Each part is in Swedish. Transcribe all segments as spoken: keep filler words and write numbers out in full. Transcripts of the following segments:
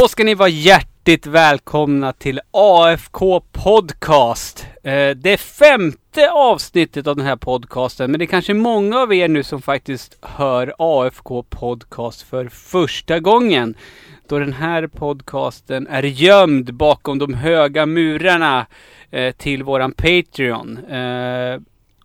Då ska ni vara hjärtligt välkomna till A F K-podcast. Det femte avsnittet av den här podcasten. Men det är kanske många av er nu som faktiskt hör A F K-podcast för första gången. Då den här podcasten är gömd bakom de höga murarna till våran Patreon.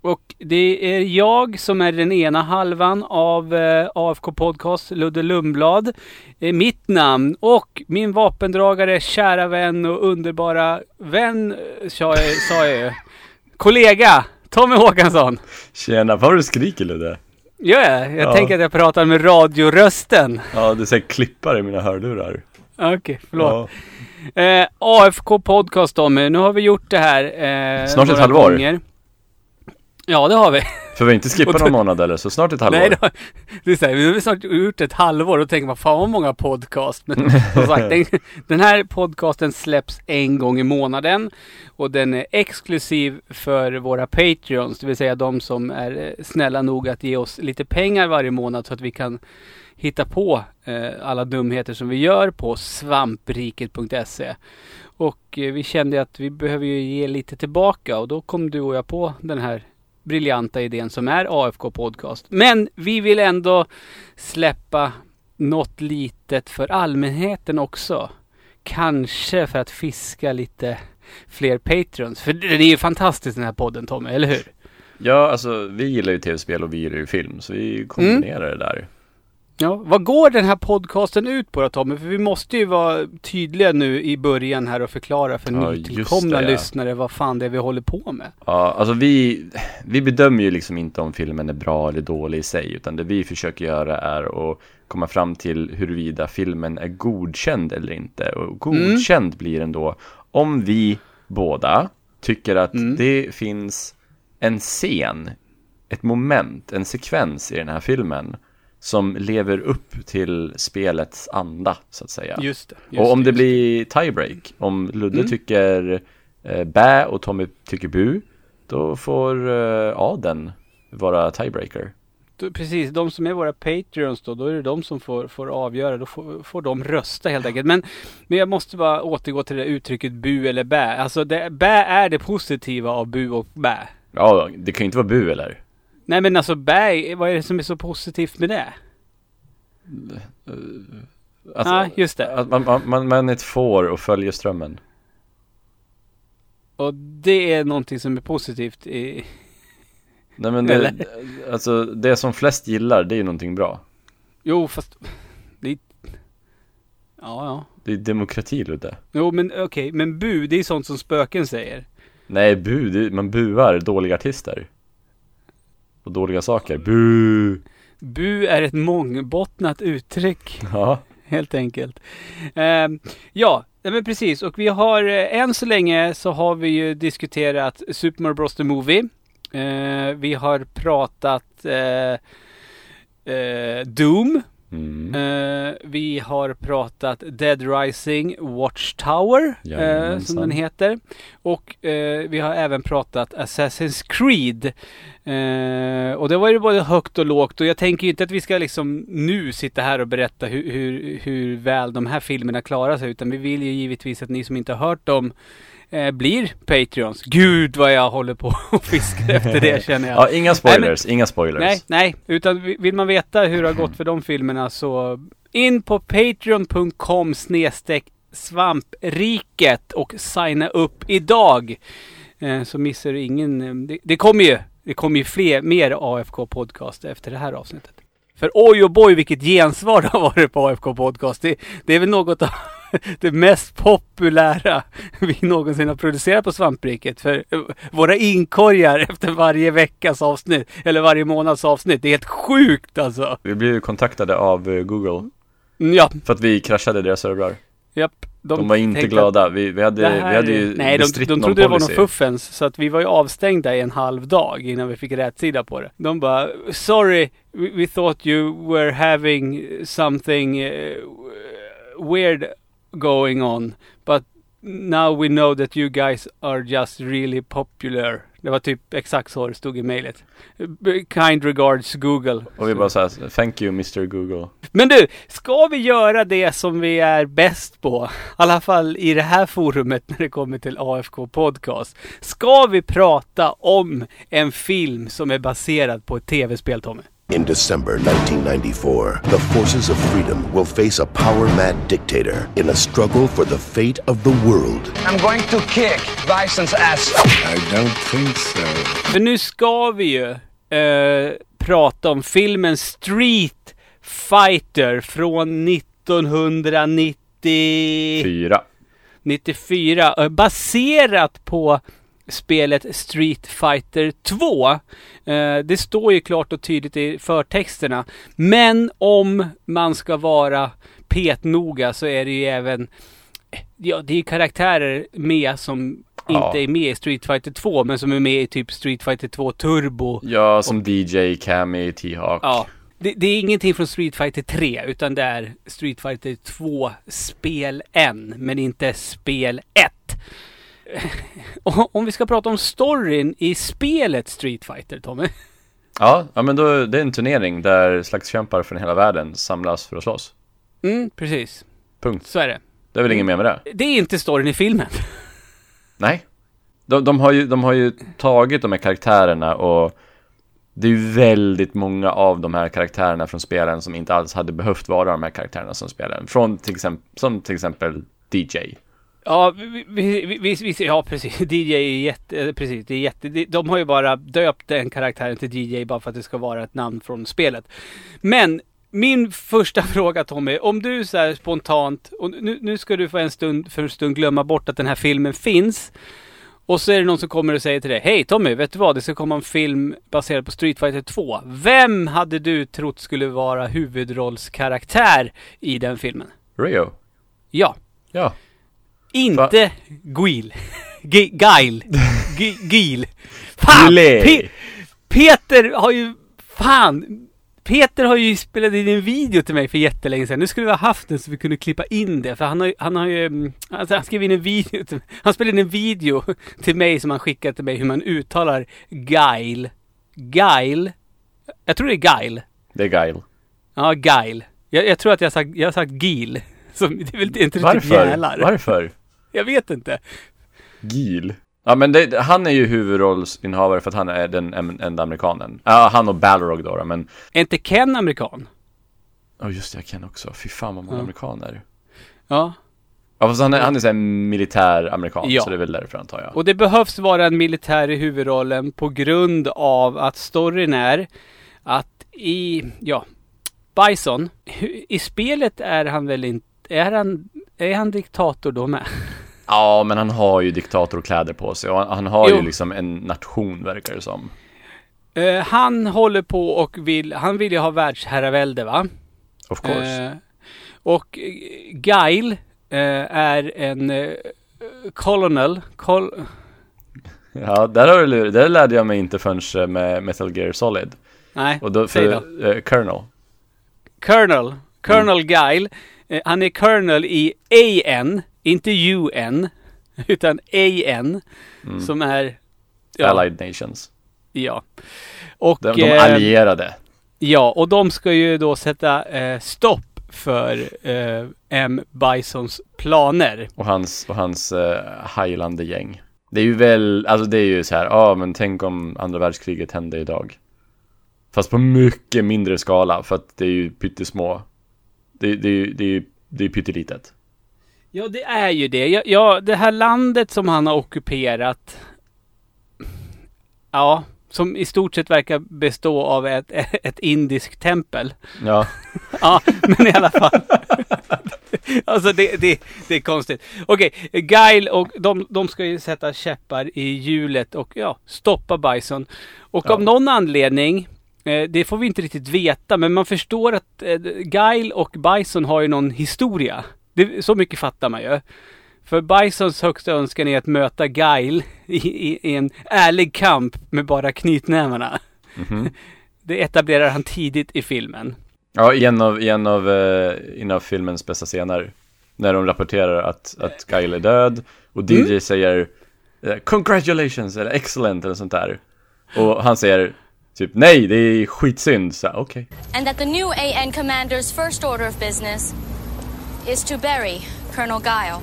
Och det är jag som är den ena halvan av eh, A F K-podcast, Ludde Lundblad. Eh, mitt namn och min vapendragare, kära vän och underbara vän, sa jag, sa jag kollega, Tommy Håkansson. Tjena, vad du skriker, Ludde? Ja, jag ja. tänker att jag pratar med radiorösten. Ja, du säger klippar i mina hörlurar. Okej, okay, förlåt. Ja. Eh, A F K-podcast, Tommy. Nu har vi gjort det här eh, snart ett halvår. Gånger. Ja, det har vi. För vi inte skippar någon månad eller så, snart ett halvår. Nej, då, det är så här, vi har snart gjort ett halvår och tänker man, fan vad många podcast. Men som sagt, den, den här podcasten släpps en gång i månaden. Och den är exklusiv för våra Patreons, det vill säga de som är snälla nog att ge oss lite pengar varje månad så att vi kan hitta på eh, alla dumheter som vi gör på svampriket punkt se. Och eh, vi kände att vi behöver ju ge lite tillbaka och då kom du och jag på den här briljanta idén som är A F K-podcast. Men vi vill ändå släppa något litet för allmänheten också. Kanske för att fiska lite fler patrons. För det är ju fantastiskt den här podden, Tommy, eller hur? Ja, alltså vi gillar ju tv-spel och vi gillar ju film, så vi kombinerar mm. det där. Ja, vad går den här podcasten ut på då, Tommy? För vi måste ju vara tydliga nu i början här och förklara för ja, nytillkomna det, ja. lyssnare vad fan det är vi håller på med. Ja, alltså vi, vi bedömer ju liksom inte om filmen är bra eller dålig i sig, utan det vi försöker göra är att komma fram till huruvida filmen är godkänd eller inte. Och godkänd mm. blir den då om vi båda tycker att mm. det finns en scen, ett moment, en sekvens i den här filmen som lever upp till spelets anda, så att säga. Just det, just och om det, det blir tiebreak, om Ludde mm. tycker eh, bä och Tommy tycker bu, då får eh, Aden vara tiebreaker. Du, precis, de som är våra Patreons då, då är det de som får, får avgöra, då får, får de rösta helt enkelt. Men, men jag måste bara återgå till det uttrycket bu eller bä. Alltså det, bä är det positiva av bu och bä. Ja, det kan ju inte vara bu eller? Nej men alltså bä, vad är det som är så positivt med det? Alltså, ja, just det. Att man, man, man är ett får och följer strömmen. Och det är någonting som är positivt i... Nej men det, alltså, det som flest gillar, det är ju någonting bra. Jo, fast... Det är... Ja, ja. Det är demokrati, Ludde. Jo, men okej. Okay. Men bu, det är sånt som spöken säger. Nej, bu, det, man buar dåliga artister. Och dåliga saker. Bu! Bu är ett mångbottnat uttryck. Ja. Helt enkelt. Uh, ja, men precis. Och vi har, än så länge så har vi ju diskuterat Super Mario Bros. The Movie. Uh, vi har pratat uh, uh, Doom. Mm. Uh, vi har pratat Dead Rising Watchtower, uh, som den heter. Och uh, vi har även pratat Assassin's Creed. Uh, och det var ju både högt och lågt. Och jag tänker ju inte att vi ska liksom nu sitta här och berätta hur, hur, hur väl de här filmerna klarar sig. Utan vi vill ju givetvis att ni som inte har hört dem eh, blir Patreons. Gud vad jag håller på och fiskar efter det, känner jag. Ja, inga spoilers, nej, men, inga spoilers. Nej, nej, utan vill man veta hur det har gått för de filmerna så in på patreon punkt com snedstreck svampriket och signa upp idag. Eh, så missar du ingen... Det, det kommer ju Det kommer ju fler, mer A F K-podcast efter det här avsnittet. För oj och boy, vilket gensvar det har varit på A F K-podcast. Det, det är väl något av det mest populära vi någonsin har producerat på svampriket. För våra inkorgar efter varje veckas avsnitt, eller varje månads avsnitt, det är helt sjukt alltså. Vi blev kontaktade av Google. Ja. För att vi kraschade deras servrar. Japp. De, de var inte glada. Vi, vi hade, här, vi hade ju nej, de, de, de trodde det var någon fuffens. Så att vi var ju avstängda i en halv dag innan vi fick rätt sida på det. De bara, sorry, we, we thought you were having something uh, weird going on. But now we know that you guys are just really popular. Det var typ exakt så det stod i mejlet. Kind regards, Google. Och vi bara så här, thank you mister Google. Men du, ska vi göra det som vi är bäst på? I alla fall i det här forumet när det kommer till A F K-podcast. Ska vi prata om en film som är baserad på ett tv-spel, Tommy? In December nineteen ninety-four, the forces of freedom will face a power-mad dictator in a struggle for the fate of the world. I'm going to kick Bison's ass. I don't think so. För nu ska vi ju uh, prata om filmen Street Fighter från nittonhundranittiofyra. nittiofyra uh, baserat på spelet Street Fighter två. Eh, det står ju klart och tydligt i förtexterna. Men om man ska vara petnoga så är det ju även... Ja, det är ju karaktärer med som ja. inte är med i Street Fighter två, men som är med i typ Street Fighter två Turbo. Ja, som och, D J, Cammy, T-Hawk. Ja, det, det är ingenting från Street Fighter tre, utan det är Street Fighter två spel ett, men inte spel ett. Om vi ska prata om storyn i spelet Street Fighter, Tommy. Ja, ja men då, det är en turnering där slagskämpar från hela världen samlas för att slåss. Mm, precis. Punkt. Så är det. Det är väl ingen mer med det? Det är inte storyn i filmen. Nej. De, de, har ju, de har ju tagit de här karaktärerna, och det är ju väldigt många av de här karaktärerna från spelen som inte alls hade behövt vara de här karaktärerna som spelen. Från till exempel, som till exempel D J. Ja, vi, vi, vi, vi, ja, precis. D J är jätte, precis, det är jätte, de har ju bara döpt den karaktären till D J bara för att det ska vara ett namn från spelet. Men min första fråga, Tommy, om du så här spontant, och nu, nu ska du för en, stund, för en stund glömma bort att den här filmen finns, och så är det någon som kommer och säger till dig, hej Tommy, vet du vad, det ska komma en film baserad på Street Fighter två. Vem hade du trott skulle vara huvudrollskaraktär i den filmen? Ryu. Ja. Ja. Inte Guile. G- Guile. G- Guile. Fan! Pe- Peter har ju... Fan! Peter har ju spelat in en video till mig för jättelänge sedan. Nu skulle vi ha haft den så vi kunde klippa in det. För han har, han har ju... Alltså han skrev in en video till, han spelade in en video till mig som han skickade till mig hur man uttalar Guile. Guile. Jag tror det är Guile. Det är Guile. Ja, Guile. Jag, jag tror att jag har sagt, jag har sagt Guile. Som, det är väl inte Varför? Jälar. Varför? Jag vet inte. Guile. Ja, men det, han är ju huvudrollsinnehavare för att han är den enda amerikanen. Ja, han och Balrog då, men... Är inte Ken amerikan? Ja, oh, just det, jag Ken också. Fy fan vad många ja. amerikaner. Ja. Ja, fast han är, han är så här militär amerikan, ja. Så det är väl därför antar jag. Och det behövs vara en militär i huvudrollen på grund av att storyn är att i... Ja, Bison. I spelet är han väl inte... Är han, är han diktator då med? Ja, men han har ju diktatorkläder på sig. Och han, han har jo. ju liksom en nation, verkar det som. Uh, han håller på och vill... Han vill ju ha världsherravälde, va? Of course. Uh, och Guile uh, är en uh, colonel. Col- ja, där, har du, där lärde jag mig inte förrän med Metal Gear Solid. Nej, och då, för, då. Uh, Colonel. Colonel. Colonel mm. Guile. Han är colonel i A N, inte U N, utan A N, mm. som är... Ja, Allied Nations. Ja. Och, de, de allierade. Ja, och de ska ju då sätta eh, stopp för eh, M. Bisons planer. Och hans, och hans eh, hajlande gäng. Det är ju väl, alltså det är ju så här, ja ah, men tänk om andra världskriget hände idag. Fast på mycket mindre skala, för att det är ju pyttesmå... Det, det, det, det är pyttelitet. Ja, det är ju det. Ja, ja, det här landet som han har ockuperat, ja, som i stort sett verkar bestå av ett, ett indiskt tempel. Ja. Ja, men i alla fall. Alltså, det, det, det är konstigt. Okej, okay, Guile och de, de ska ju sätta käppar i hjulet och ja, stoppa Bison. Och ja. Av någon anledning... Det får vi inte riktigt veta, men man förstår att Guile och Bison har ju någon historia. Det, så mycket fattar man ju. För Bisons högsta önskan är att möta Guile i, i, i en ärlig kamp med bara knytnävarna. Mm-hmm. Det etablerar han tidigt i filmen. Ja, i en av, i en av, uh, en av filmens bästa scener. när de rapporterar att, att Guile är död. Och D J mm. säger congratulations eller excellent eller sånt där. Och han säger typ nej, det är skitsynd. Så okej. Okay. And that the new A N commander's first order of business is to bury Colonel Guile.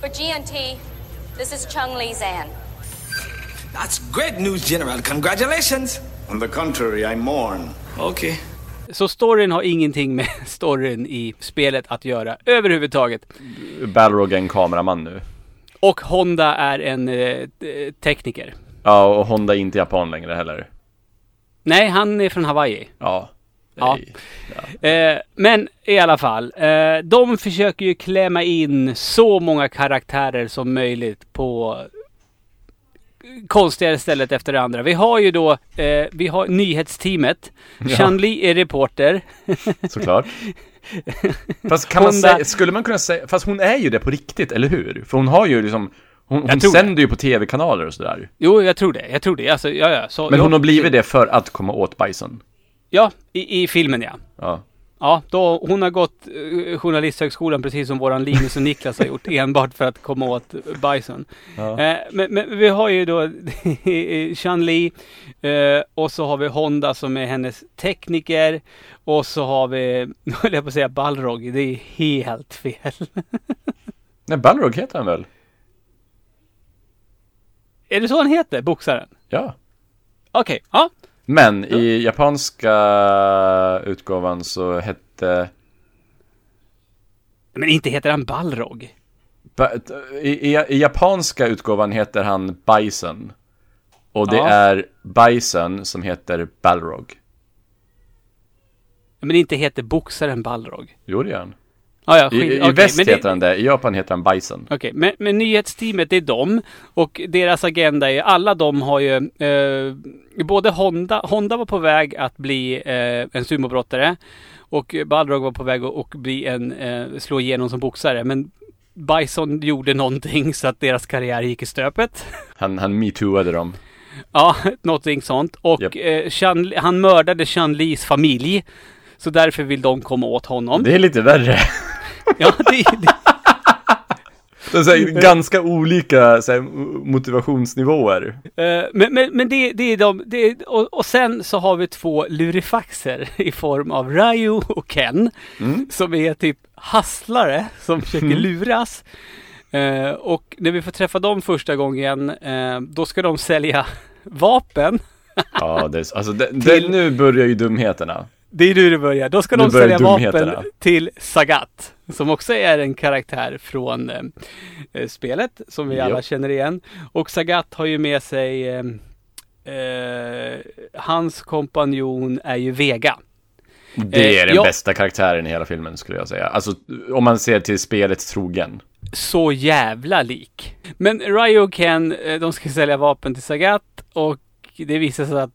For G N T, this is Chun-Li's A N. That's great news, General. Congratulations. On the contrary, I mourn. Okay. Så storyn har ingenting med storyn i spelet att göra överhuvudtaget. Balrog är en kameraman nu. Och Honda är en eh, tekniker. Ja, och Honda är inte japan längre heller. Nej, han är från Hawaii. Ja. Ja. Ja. Eh, men i alla fall, eh, de försöker ju klämma in så många karaktärer som möjligt på konstigare stället efter det andra. Vi har ju då, eh, vi har nyhetsteamet. Ja. Chun-Li är reporter. Såklart. Fast kan man säga, skulle man kunna säga, fast hon är ju det på riktigt, eller hur? För hon har ju liksom, hon, hon sänder det. Ju på tv-kanaler och sådär. Jo, jag tror det, jag tror det. Alltså, ja, ja. Så, men hon jo, har blivit det för att komma åt Bison. Ja, i, i filmen, ja. Ja. Ja, då, hon har gått uh, journalisthögskolan precis som våran Linus och Niklas har gjort, enbart för att komma åt Bison. Ja. Eh, men, men vi har ju då Chun-Li eh, och så har vi Honda som är hennes tekniker och så har vi, jag höll på att säga Balrog, det är helt fel. Nej, Balrog heter han väl? Är det så han heter, boxaren? Ja. Okej, okay, ja. Men i japanska utgåvan så hette... Men inte heter han Balrog. Ba... I, i, I japanska utgåvan heter han Bison. Och det ja. är Bison som heter Balrog. Men inte heter boxaren Balrog. Jo, det gör han. Ah, ja, I, i okay, väst heter det... han det, i Japan heter han Bison. Okej, okay, men, men nyhetsteamet är dem. Och deras agenda är, alla de har ju eh, både Honda, Honda var på väg att bli eh, en sumobrottare. Och Balrog var på väg att och bli en, eh, slå igenom som boxare. Men Bison gjorde någonting så att deras karriär gick i stöpet. Han, han metooade dem. Ja, någonting sånt. Och yep. eh, Chan, han mördade Chun-Lis familj. Så därför vill de komma åt honom. Det är lite värre. Ja, det är det. Det är så här, ganska olika så här, motivationsnivåer. Uh, men men, men det, det är de... Det är, och, och sen så har vi två lurifaxer i form av Ryu och Ken. Mm. Som är typ hasslare som försöker mm. luras. Uh, och när vi får träffa dem första gången, uh, då ska de sälja vapen. Ja, det är, alltså, det, det, till... nu börjar ju dumheterna. Det är nu det börjar. Då ska de sälja vapen till Sagat. Som också är en karaktär från eh, spelet. Som vi jo. alla känner igen. Och Sagat har ju med sig... Eh, eh, hans kompanjon är ju Vega. Det är eh, den jag, bästa karaktären i hela filmen skulle jag säga. Alltså om man ser till spelets trogen. Så jävla lik. Men Ryu och Ken, de ska sälja vapen till Sagat. Och det visar sig att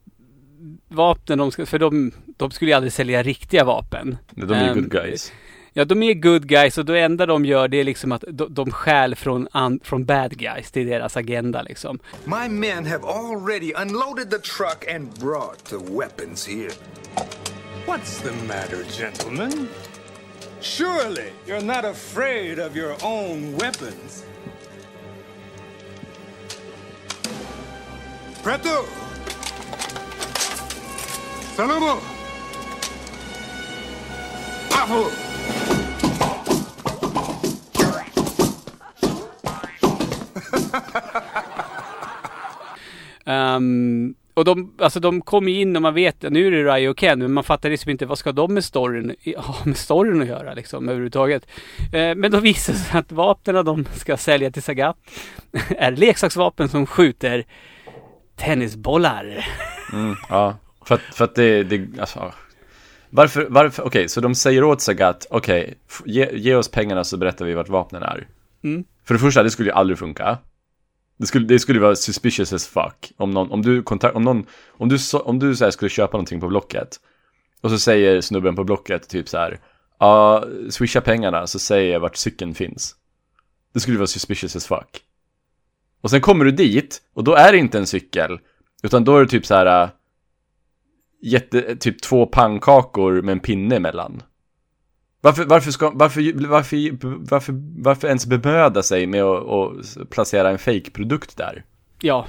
vapnen de ska... För de... De skulle ju aldrig sälja riktiga vapen. De är um, good guys. Ja, de är good guys och det enda de gör det är liksom att de, de stjäl från, un, från bad guys. Det är deras agenda liksom. My men have already unloaded the truck and brought the weapons here. What's the matter, gentlemen? Surely you're not afraid of your own weapons. Preto! Salubo! um, och de, alltså de kom in och man vet nu är det Ryu och Ken, men man fattar liksom inte vad ska de med storyn, ja, med storyn att göra liksom överhuvudtaget. Eh, men då visar det sig att vapnen de ska sälja till Sagat är leksaksvapen som skjuter tennisbollar. mm, ja, för att, för att det, det alltså. Varför, varför, okej, okay, så de säger åt Sagat, okej, okay, f- ge, ge oss pengarna så berättar vi vart vapnen är. Mm. För det första, det skulle ju aldrig funka. Det skulle, det skulle vara suspicious as fuck. Om någon, om du, kontakt, om någon, om du, om du så här skulle köpa någonting på Blocket och så säger snubben på Blocket typ så här, ja, uh, swisha pengarna så säger jag vart cykeln finns. Det skulle vara suspicious as fuck. Och sen kommer du dit och då är det inte en cykel, utan då är det typ så här... Uh, Jätte, typ två pannkakor med en pinne emellan. Varför, varför, ska, varför, varför, varför, varför ens bemöda sig med att och placera en fake-produkt där? Ja.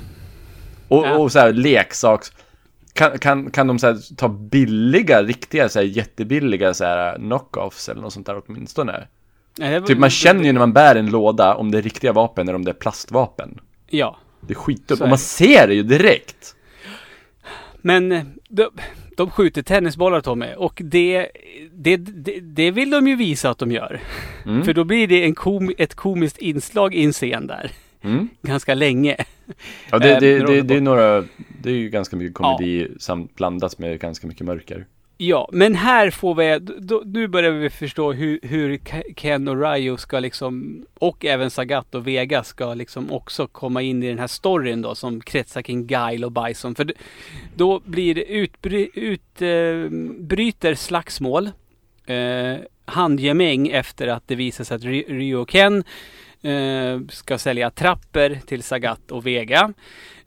Och, ja. och så här, leksaks... Kan, kan, kan de så här, ta billiga, riktiga, så här, jättebilliga så här, knock-offs eller något sånt där åtminstone? Nej, det var, typ man känner ju när man bär en låda om det är riktiga vapen eller om det är plastvapen. Ja. Det skiter upp. Och man ser det ju direkt. Men... Då... De skjuter tennisbollar, Tommy. Och det, det, det, det vill de ju visa att de gör. Mm. För då blir det en kom, ett komiskt inslag i en scen där. Mm. Ganska länge. Ja, det, det, det, det, det är några, det är ju ganska mycket komedi, ja, samt blandat med ganska mycket mörker. Ja, men här får vi... Då, nu börjar vi förstå hur, hur Ken och Ryu ska liksom... Och även Sagat och Vega ska liksom också komma in i den här storyn då som kretsar kring Guile och Bison. För då blir det utbry, ut, eh, bryter slagsmål. Eh, handgemäng efter att det visar sig att Ryu och Ken eh, ska sälja trappor till Sagat och Vega.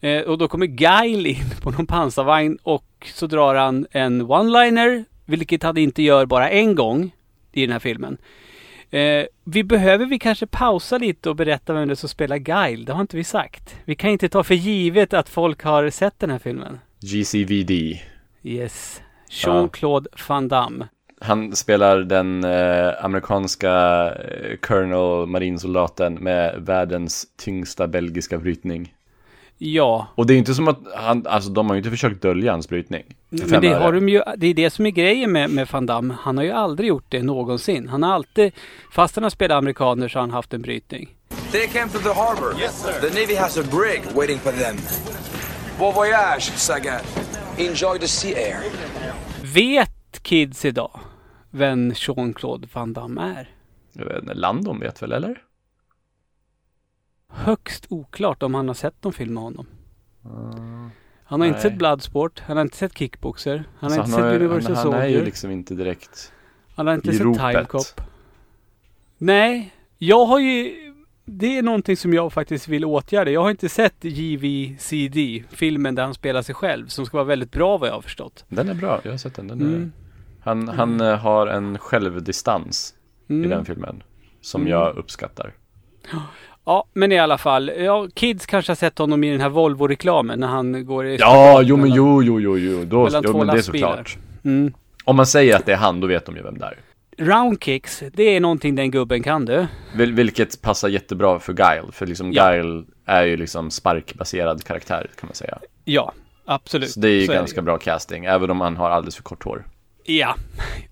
Eh, och då kommer Guile in på någon pansarvagn och så drar han en one-liner, vilket han inte gör bara en gång i den här filmen. Eh, vi behöver vi kanske pausa lite och berätta vem det är som spelar Guile. Det har inte vi sagt. Vi kan inte ta för givet att folk har sett den här filmen. G C V D. Yes. Jean-Claude Van Damme. Han spelar den eh, amerikanska eh, colonel marinsoldaten med världens tyngsta belgiska brytning. Ja. Och det är inte som att han, alltså de har ju inte försökt dölja hans brytning. Men det har de ju, det är det som är grejen med, med Van Damme. Han har ju aldrig gjort det någonsin. Han har alltid, fast han har spelat amerikaner så har han haft en brytning. They came to the harbor. Yes, sir. The Navy has a brig waiting for them. Bon voyage, Sagat. Enjoy the sea air. Vet kids idag vem Jean-Claude Van Damme är? Jag vet inte, Landon vet väl, eller? Högst oklart om han har sett någon film med honom. Mm, han har nej. inte sett Bloodsport, han har inte sett Kickboxer, han har så inte han sett Universal Soldier. Han är ju liksom inte direkt Han har inte i sett ropet. Time Cop. Nej, jag har ju... Det är någonting som jag faktiskt vill åtgärda. Jag har inte sett J V C D, filmen där han spelar sig själv, som ska vara väldigt bra vad jag har förstått. Den är bra, jag har sett den. den mm. är... Han, han mm. har en självdistans mm. i den filmen som mm. jag uppskattar. Ja, men i alla fall. Ja, kids kanske har sett honom i den här Volvo-reklamen när han går i... Ja, jo, men jo, jo, jo, jo. Då, jo men det är såklart. Mm. Om man säger att det är han, då vet de ju vem det är. Roundkicks, det är någonting den gubben kan, du. Vil- vilket passar jättebra för Guile. För liksom ja. Guile är ju liksom sparkbaserad karaktär, kan man säga. Ja, absolut. Så det är ju Så ganska är bra casting, även om han har alldeles för kort hår. Ja,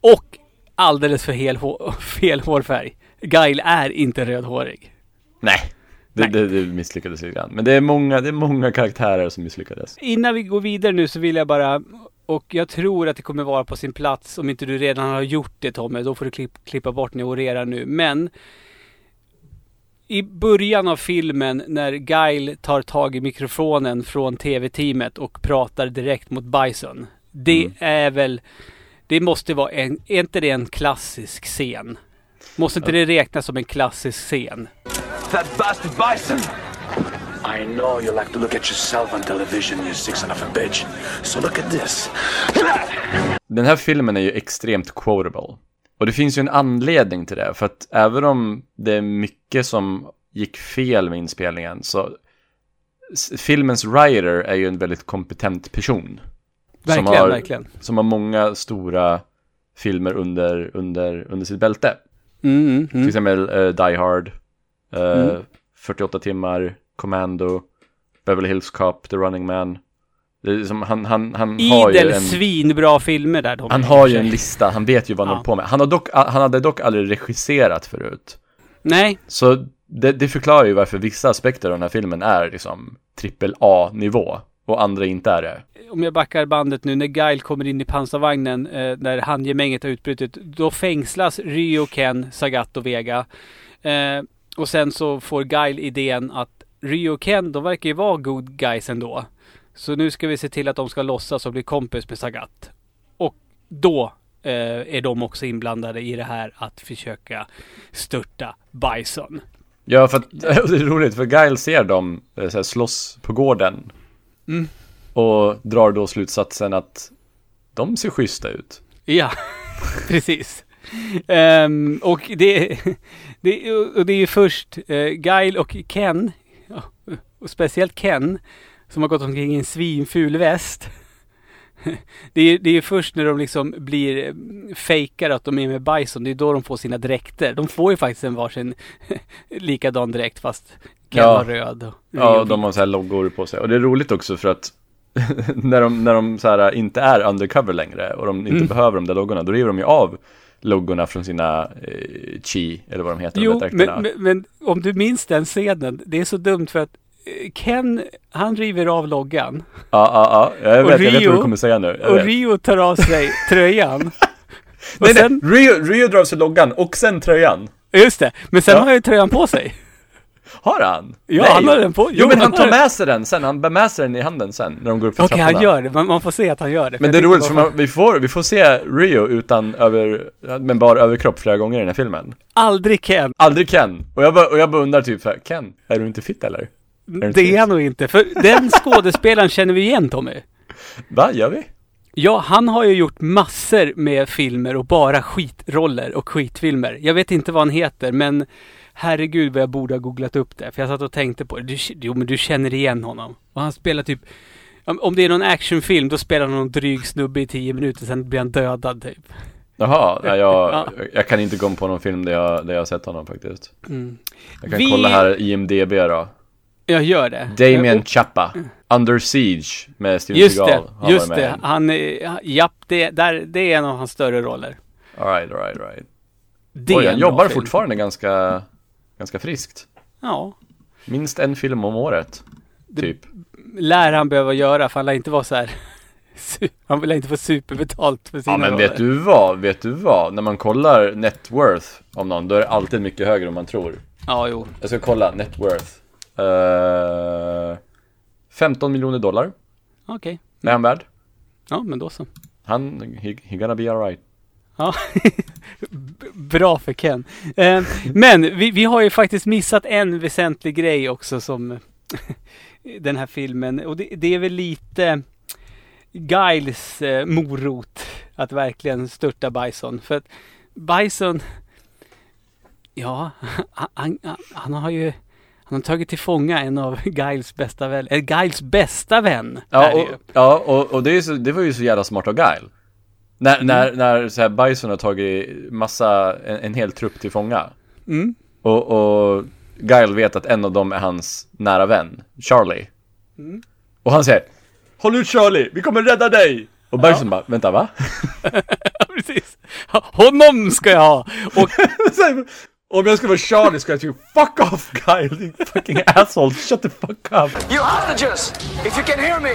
och alldeles för hel hår, fel hårfärg. Guile är inte rödhårig. Nej, det, Nej. Det, det misslyckades lite grann. Men det är, många, det är många karaktärer som misslyckades. Innan vi går vidare nu så vill jag bara... Och jag tror att det kommer vara på sin plats. Om inte du redan har gjort det, Tommy, då får du klipp, klippa bort när jag orerar nu. Men i början av filmen när Guile tar tag i mikrofonen från tv-teamet och pratar direkt mot Bison. Det mm. är väl... Det måste vara en... Är inte det en klassisk scen? Måste inte det räknas som en klassisk scen? That bastard Bison! I know you like to look at yourself on television, you sick son of a bitch. So look at this. Den här filmen är ju extremt quotable. Och det finns ju en anledning till det. För att även om det är mycket som gick fel med inspelningen, så filmens writer är ju en väldigt kompetent person. Verkligen, som har, verkligen. Som har många stora filmer under, under, under sitt bälte. Mm, mm. Till exempel uh, Die Hard. Uh, mm. fyrtioåtta timmar, Commando, Beverly Hills Cop, The Running Man. Det är liksom, han, han, han har ju en... svinbra filmer där. Han har ju en lista, han vet ju vad han ja. håller på med. Han, har dock, han hade dock aldrig regisserat förut. Nej. Så det, det förklarar ju varför vissa aspekter av den här filmen är liksom triple A-nivå och andra inte är det. Om jag backar bandet nu, när Guile kommer in i pansarvagnen eh, när handgemänget har utbrutit, då fängslas Ryu, Ken, Sagat och Vega. Eh... Och sen så får Guile idén att Ryu och Ken, de verkar ju vara good guys ändå. Så nu ska vi se till att de ska låtsas och bli kompis med Sagat. Och då eh, är de också inblandade i det här att försöka störta Bison. Ja, för att, det är roligt för Guile ser dem så här, slåss på gården. Mm. Och drar då slutsatsen att de ser schyssta ut. Ja, precis. um, och, det, det, och det är ju först uh, Guile och Ken, och speciellt Ken, som har gått omkring i en svinful väst. Det är, det är ju först när de liksom blir fejkar att de är med Bison, det är då de får sina dräkter. De får ju faktiskt en varsin likadan dräkt, fast Ken ja. var röd. Och ja, och de har så här loggor på sig. Och det är roligt också för att när de, när de så här inte är undercover längre och de inte mm. behöver de där loggorna, då river de ju av loggorna från sina eh, chi, eller vad de heter. Jo, de men, men, men om du minns den scenen, det är så dumt för att Ken, han river av loggan. Ja, ja, ja. Jag vet, Ryu, jag vet vad du kommer säga nu. Jag och vet. Ryu tar av sig tröjan. Och nej, sen... nej, Ryu, Ryu drar av sig loggan och sen tröjan. Just det, men sen ja. har han ju tröjan på sig. Har han? Ja, nej. han har den på. Jo, jo men han, han tar med den. sig den sen. Han bär med sig den i handen sen när de går upp för okay, trapporna. Okej, han gör det. Man, man får se att han gör det. Men det är roligt, för man, vi, får, vi får se Ryu utan över, men bara överkropp flera gånger i den här filmen. Aldrig Ken. Aldrig Ken. Och jag bara, och jag bara undrar typ så här, Ken, är du inte fit eller? Det är han nog inte, för den skådespelaren känner vi igen, Tommy. Va, gör vi? Ja, han har ju gjort massor med filmer och bara skitroller och skitfilmer. Jag vet inte vad han heter, men herregud vad jag borde ha googlat upp det. För jag satt och tänkte på det. Jo, men du känner igen honom. Och han spelar typ, om det är någon actionfilm, då spelar han någon dryg snubbe i tio minuter, sen blir han dödad typ. Jaha, jag, jag kan inte gå på någon film där jag, där jag har sett honom faktiskt. Mm. Jag kan vi... kolla här I M D B då. Jag gör det. Damien Chapa. Under Siege med Steven Seagal. Just det, just det. Han, japp, det, där, det är en av hans större roller. All right, all right, all right. Det Oj, han jobbar film. fortfarande ganska, ganska friskt. Ja. Minst en film om året, det typ. Lär han behöva göra, för han lär inte vara så här... Han vill inte få superbetalt för sina ja, men roller. vet du vad, vet du vad? När man kollar net worth om någon, då är det alltid mycket högre än man tror. Ja, jo. Jag ska kolla net worth. Uh, femton miljoner dollar. Okej. Okay. Mm. Är han värd? Ja, men då så. Han, he, he gonna be alright. Ja, bra för Ken. Uh, men vi, vi har ju faktiskt missat en väsentlig grej också som den här filmen. Och det, det är väl lite Giles uh, morot att verkligen störta Bison. För att Bison, ja, han, han, han har ju... Han har tagit till fånga en av Giles bästa vän. Äh, Giles bästa vän. Ja, och, ja, och, och det, är så, det var ju så jävla smart av Guile. När, mm. när, när så här Bison har tagit massa, en, en hel trupp till fånga. Mm. Och, och Guile vet att en av dem är hans nära vän, Charlie. Mm. Och han säger, håll ut Charlie, vi kommer rädda dig. Och Bison ja. bara, vänta va? Precis. Honom ska jag ha. Och... Om jag ska vara Charlie ska jag typ fuck off Guile, you fucking asshole, shut the fuck up. You hostages, if you can hear me,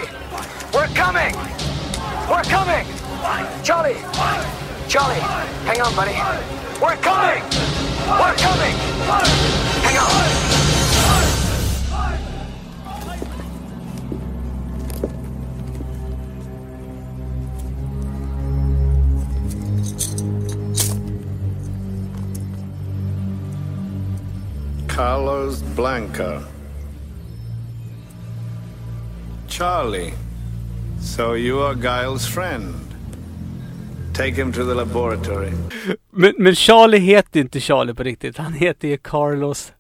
we're coming, we're coming. Charlie, Charlie, hang on buddy, we're coming, we're coming, hang on. Carlos Blanca. Charlie, so you are Giles' friend. Take him to the laboratory. Men, men Charlie heter inte Charlie på riktigt. Han heter ju Carlos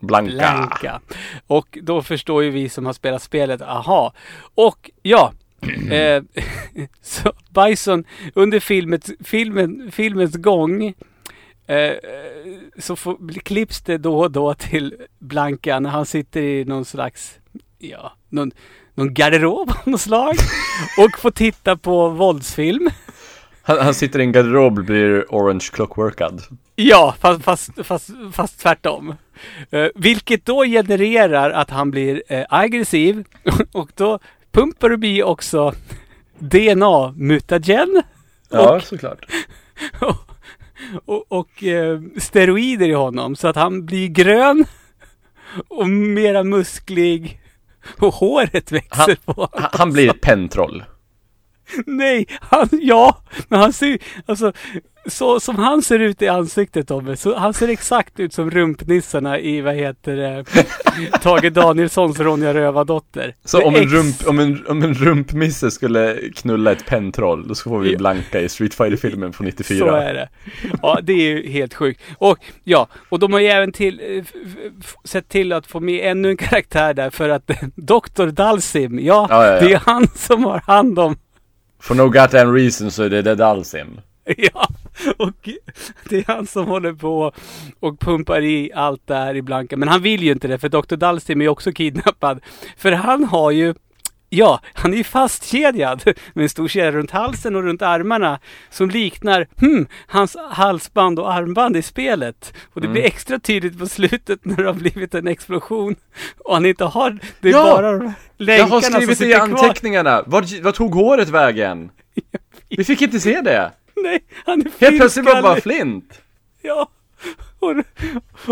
Blanca. Blanca. Och då förstår ju vi som har spelat spelet, aha. Och ja, eh, så Bison under filmet, filmen, filmens gång... Eh, så får, klipps det då och då till Blanka när han sitter i någon slags ja, någon, någon garderob av något slag och får titta på våldsfilm. Han, han sitter i en garderob och blir orange clockworkad. Ja, fast, fast, fast, fast tvärtom. Eh, vilket då genererar att han blir eh, aggressiv och då pumpar du bi också D N A-mutagen. Ja, och, såklart. Och, Och, och eh, steroider i honom så att han blir grön och mera musklig och håret växer han, på. Han, han blir ett pentroll. Nej, han, ja, men han ser, alltså, så som han ser ut i ansiktet, Tommy, så han ser exakt ut som rumpnissarna i, vad heter det, Tage Danielssons Ronja Rövardotter. Så om en, rump, om, en, om en rumpmisse skulle knulla ett pentroll, då så får vi Blanka i Street Fighter-filmen från nittiofyra. Så är det. Ja, det är ju helt sjukt. Och ja, och de har ju även till, f- sett till att få med ännu en karaktär där, för att doktor Dhalsim, ja, ja, ja, ja, det är han som har hand om. For no goddamn reason så är det Dhalsim. Ja, och det är han som håller på och pumpar i allt där i Blanka. Men han vill ju inte det, för doktor Dhalsim är också kidnappad. För han har ju, ja, han är ju fastkedjad med en stor kedja runt halsen och runt armarna som liknar hmm, hans halsband och armband i spelet. Och det mm. blir extra tydligt på slutet när det har blivit en explosion och han inte har, det är ja, bara länkarna som sitter kvar. Jag har skrivit i anteckningarna, vad, vad tog håret vägen? Vi fick inte se det. Nej, han är helt flintskallig. Plötsligt var bara flint. Ja, och,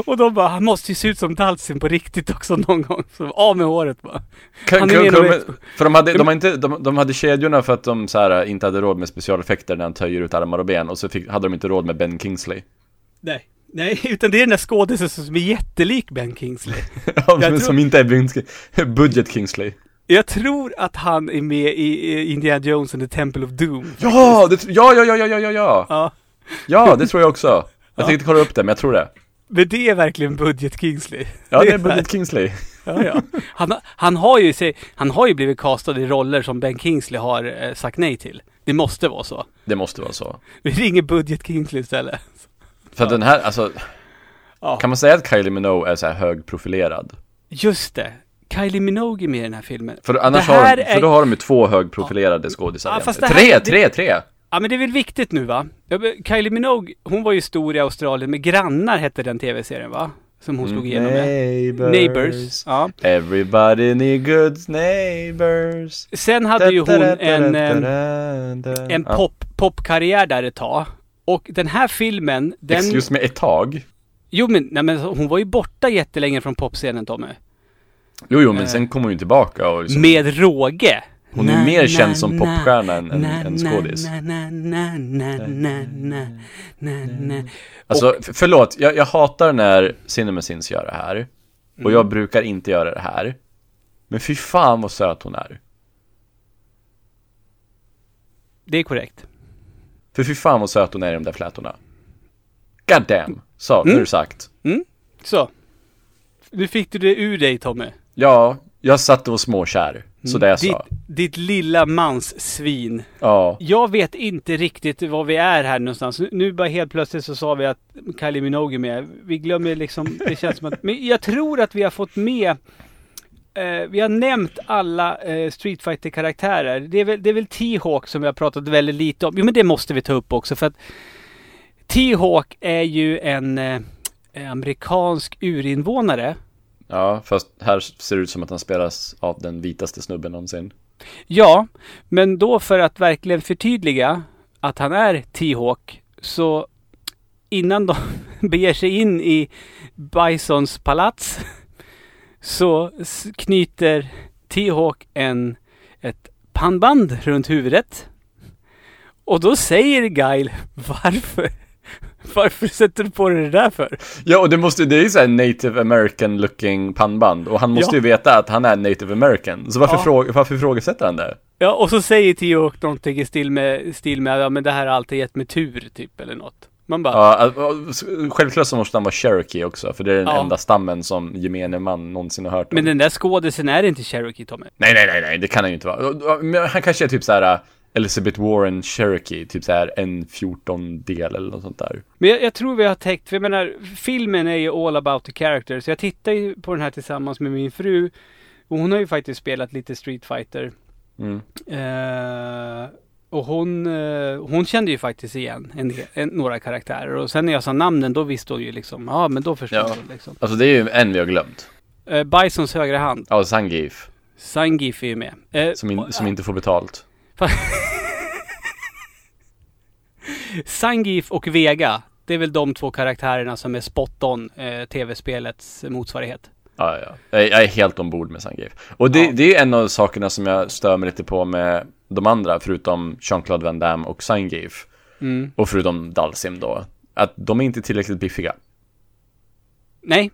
och de bara, han måste ju se ut som Dhalsim på riktigt också någon gång. Så av med håret bara. K- han är k- k- med, för de hade, de, inte, de, de hade kedjorna för att de så här, inte hade råd med specialeffekter när han töjer ut armar och ben. Och så fick, hade de inte råd med Ben Kingsley. Nej, nej, utan det är den där skådisen som är jättelik Ben Kingsley. Ja, men tror... som inte är Ben Kingsley. Budget Kingsley. Jag tror att han är med i Indiana Jones and the Temple of Doom. Ja, det, ja, ja, ja, ja, ja, ja. Ja. Ja, det tror jag också. Jag ja. tänkte kolla upp det, men jag tror det. Men det är verkligen Budget Kingsley. Ja, det, det är Budget Kingsley. Ja, ja. Han, han, har ju sig, han har ju blivit castad i roller som Ben Kingsley har eh, sagt nej till. Det måste vara så. Det måste vara så. Vi ringer Budget Kingsley istället. För ja. den här, alltså... Ja. Kan man säga att Kylie Minogue är så här högprofilerad? Just det. Kylie Minogue är med i den här filmen. För, annars här har de, för då har de ju två högprofilerade ja. skådisar. Ja, fast det här, tre, det, tre, tre. Ja, men det är väl viktigt nu, va? Kylie Minogue, hon var ju stor i Australien med Grannar, hette den tv-serien, va? Som hon slog igenom med. Neighbors. Neighbors. Ja. Everybody need good neighbors. Sen hade ju hon en, en pop, popkarriär där ett tag. Och den här filmen... Den... Excuse me, ett tag? Jo, men, nej, men hon var ju borta jättelänge från popscenen, Tommy. Jo, jo, men uh, sen kommer hon ju tillbaka. Och liksom, med råge. Hon är na, mer na, känd na, som popstjärna än, na, än skådis. Na, na, na, na, na, na, na. Alltså, och, förlåt. Jag, jag hatar när CinemaSins gör det här. Och mm. jag brukar inte göra det här. Men fy fan vad söt hon är. Det är korrekt. För fy fan vad söt hon är i de där flätorna. God damn. Så, mm. nu är det sagt. Mm. Så. Nu fick du det ur dig, Tommy. Ja, jag satt och småkär. Så det jag ditt, sa. Ditt lilla manssvin. Ja. Jag vet inte riktigt vad vi är här någonstans. Nu bara helt plötsligt så sa vi att Kylie Minogue är med. Vi glömmer liksom, det känns som att... Men jag tror att vi har fått med... Eh, vi har nämnt alla eh, Street Fighter-karaktärer. Det är väl, det är väl T-Hawk som vi har pratat väldigt lite om. Jo, men det måste vi ta upp också. För att T-Hawk är ju en... Eh, amerikansk urinvånare. Ja, fast här ser det ut som att han spelas av den vitaste snubben någonsin. Ja, men då för att verkligen förtydliga att han är T-Hawk, så innan de beger sig in i Bisons palats så knyter T-Hawk en, ett pannband runt huvudet. Och då säger Guile, varför? Varför sätter du på det där för? Ja, och det, måste, det är ju så här Native American-looking pannband. Och han måste ja. ju veta att han är Native American. Så varför, ja. fråga, varför frågasätter han det? Ja, och så säger Tio och någonting i stil med, stil med ja, men det här har alltid gett mig tur, typ, eller något. Man bara... Ja, självklart så måste han vara Cherokee också. För det är den ja. enda stammen som gemene man någonsin har hört om. Men den där skådisen är inte Cherokee, Tommy. Nej, nej, nej, nej, det kan han ju inte vara. Men han kanske är typ så här... Elizabeth Warren Cherokee, typ så här en fjorton-del eller något sånt där. Men jag, jag tror vi har täckt, för jag menar, filmen är ju all about the characters. Jag tittar ju på den här tillsammans med min fru, och hon har ju faktiskt spelat lite Street Fighter. Mm. Uh, och hon, uh, hon kände ju faktiskt igen en, en, några karaktärer. Och sen när jag sa namnen, då visste hon ju liksom, ja, ah, men då förstår ja. hon liksom. Alltså det är ju en vi har glömt. Uh, Bisons högra hand. Ja, Zangief. Zangief är ju med. Uh, som, in, som inte får betalt. Zangief och Vega, det är väl de två karaktärerna som är spot on eh, tv-spelets motsvarighet. Ja, ja. Jag, jag är helt ombord med Zangief. Och det, ja. det är en av sakerna som jag stör mig lite på med de andra, förutom Jean-Claude Van Damme och Zangief. Mm. Och förutom Dhalsim då. Att de är inte tillräckligt biffiga. Nej,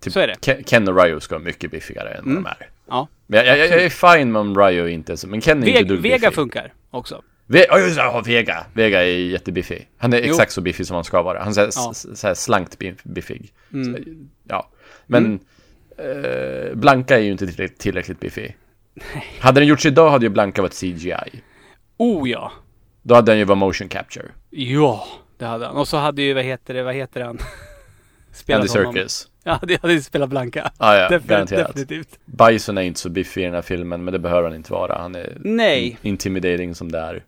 typ så är det. Ken och Ryu ska vara mycket biffigare än mm. de här. Ja. Jag, jag, jag är fine med om Ryu inte, men Ken är Ve- inte Vega biffig. Funkar också. Ve- oh, just, oh, Vega. Vega är jättebiffig. Han är jo. exakt så biffig som han ska vara. Han är ja. s- så här slankt biffig. Mm. Så, ja. Men mm. eh, Blanka är ju inte tillräckligt, tillräckligt biffig. Hade den gjorts idag hade ju Blanka varit C G I. Oh ja. Då hade den ju varit motion capture. Ja, det hade han. Och så hade ju, vad heter det, vad heter han? Andy Serkis. Ja, det hade ju spelat Blanka. Ah, ja, Defin- garanterat. Definitivt. Bison är inte så biffig i den här filmen, men det behöver han inte vara. Han är Nej. In- intimidating som det är.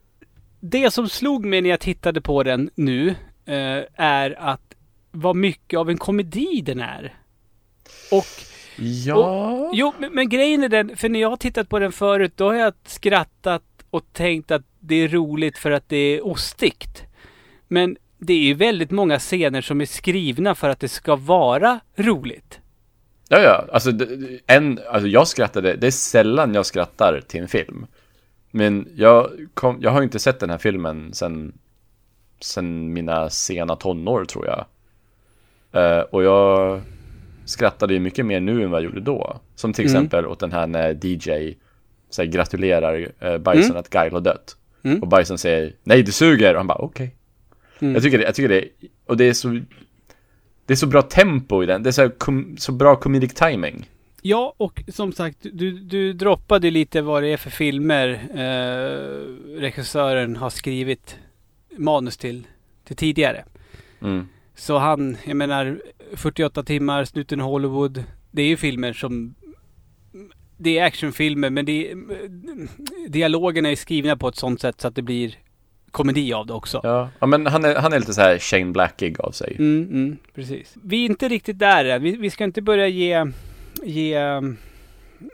Det som slog mig när jag tittade på den nu eh, är att vad mycket av en komedi den är. Och... Ja... Och, jo, men, men grejen är den, för när jag har tittat på den förut, då har jag skrattat och tänkt att det är roligt för att det är ostigt. Men... Det är ju väldigt många scener som är skrivna för att det ska vara roligt. Ja, ja. Alltså, en, alltså jag skrattade, det är sällan jag skrattar till en film. Men jag, kom, jag har inte sett den här filmen sen, sen mina sena tonår, tror jag. Uh, och jag skrattade ju mycket mer nu än vad jag gjorde då. Som till mm. exempel åt den här när D J så här, gratulerar uh, Bison mm. att Guile har dött. Mm. Och Bison säger, nej det suger. Och han bara, okej. Okay. Mm. Jag tycker det, jag tycker det, och det är så det är så bra tempo i den. Det är så, kom, så bra comedic timing. Ja, och som sagt, du, du droppade lite vad det är för filmer eh, regissören har skrivit manus till, till tidigare. Mm. Så han, jag menar, fyrtioåtta timmar, Snuten i Hollywood, det är ju filmer som, det är actionfilmer, men det, dialogerna är skrivna på ett sånt sätt så att det blir komedi av det också. Ja, ja men han är, han är lite så här Shane Blackig av sig. Mm, mm, precis. Vi är inte riktigt där än. Vi, vi ska inte börja ge ge,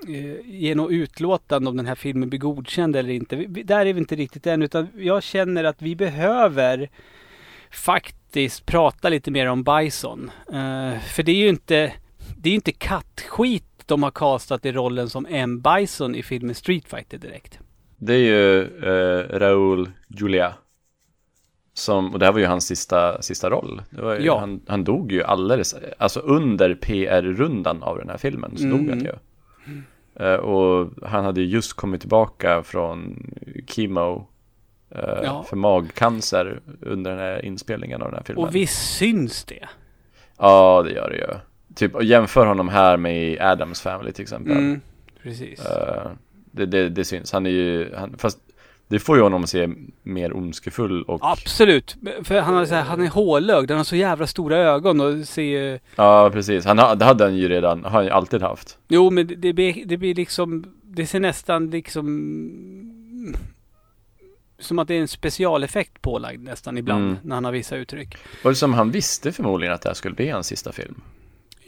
ge, ge något utlåtande om den här filmen blir godkänd eller inte. Vi, där är vi inte riktigt än, utan jag känner att vi behöver faktiskt prata lite mer om Bison. Uh, för det är ju inte det är ju inte kattskit de har kastat i rollen som M. Bison i filmen Street Fighter direkt. Det är ju eh, Raoul Julia som, och det här var ju hans sista, sista roll. Det var ju, ja. han, han dog ju alldeles, alltså under P R-rundan av den här filmen så mm. dog han ju. Eh, och han hade just kommit tillbaka från chemo eh, ja. för magcancer under den här inspelningen av den här filmen. Och visst syns det? Ja, det gör det ju. Typ, och jämför honom här med Adams Family till exempel. Mm, precis. Eh, Det, det, det syns. Han är ju... Han, fast det får ju honom att se mer ondskefull och... Absolut. För han, har så här, han är hålögd. Han har så jävla stora ögon och ser... Ja, precis. Han, det hade han ju redan... har han ju alltid haft. Jo, men det, det blir liksom... Det ser nästan liksom... Som att det är en specialeffekt pålagd nästan ibland mm. när han har vissa uttryck. Och som han visste förmodligen att det här skulle bli hans sista film.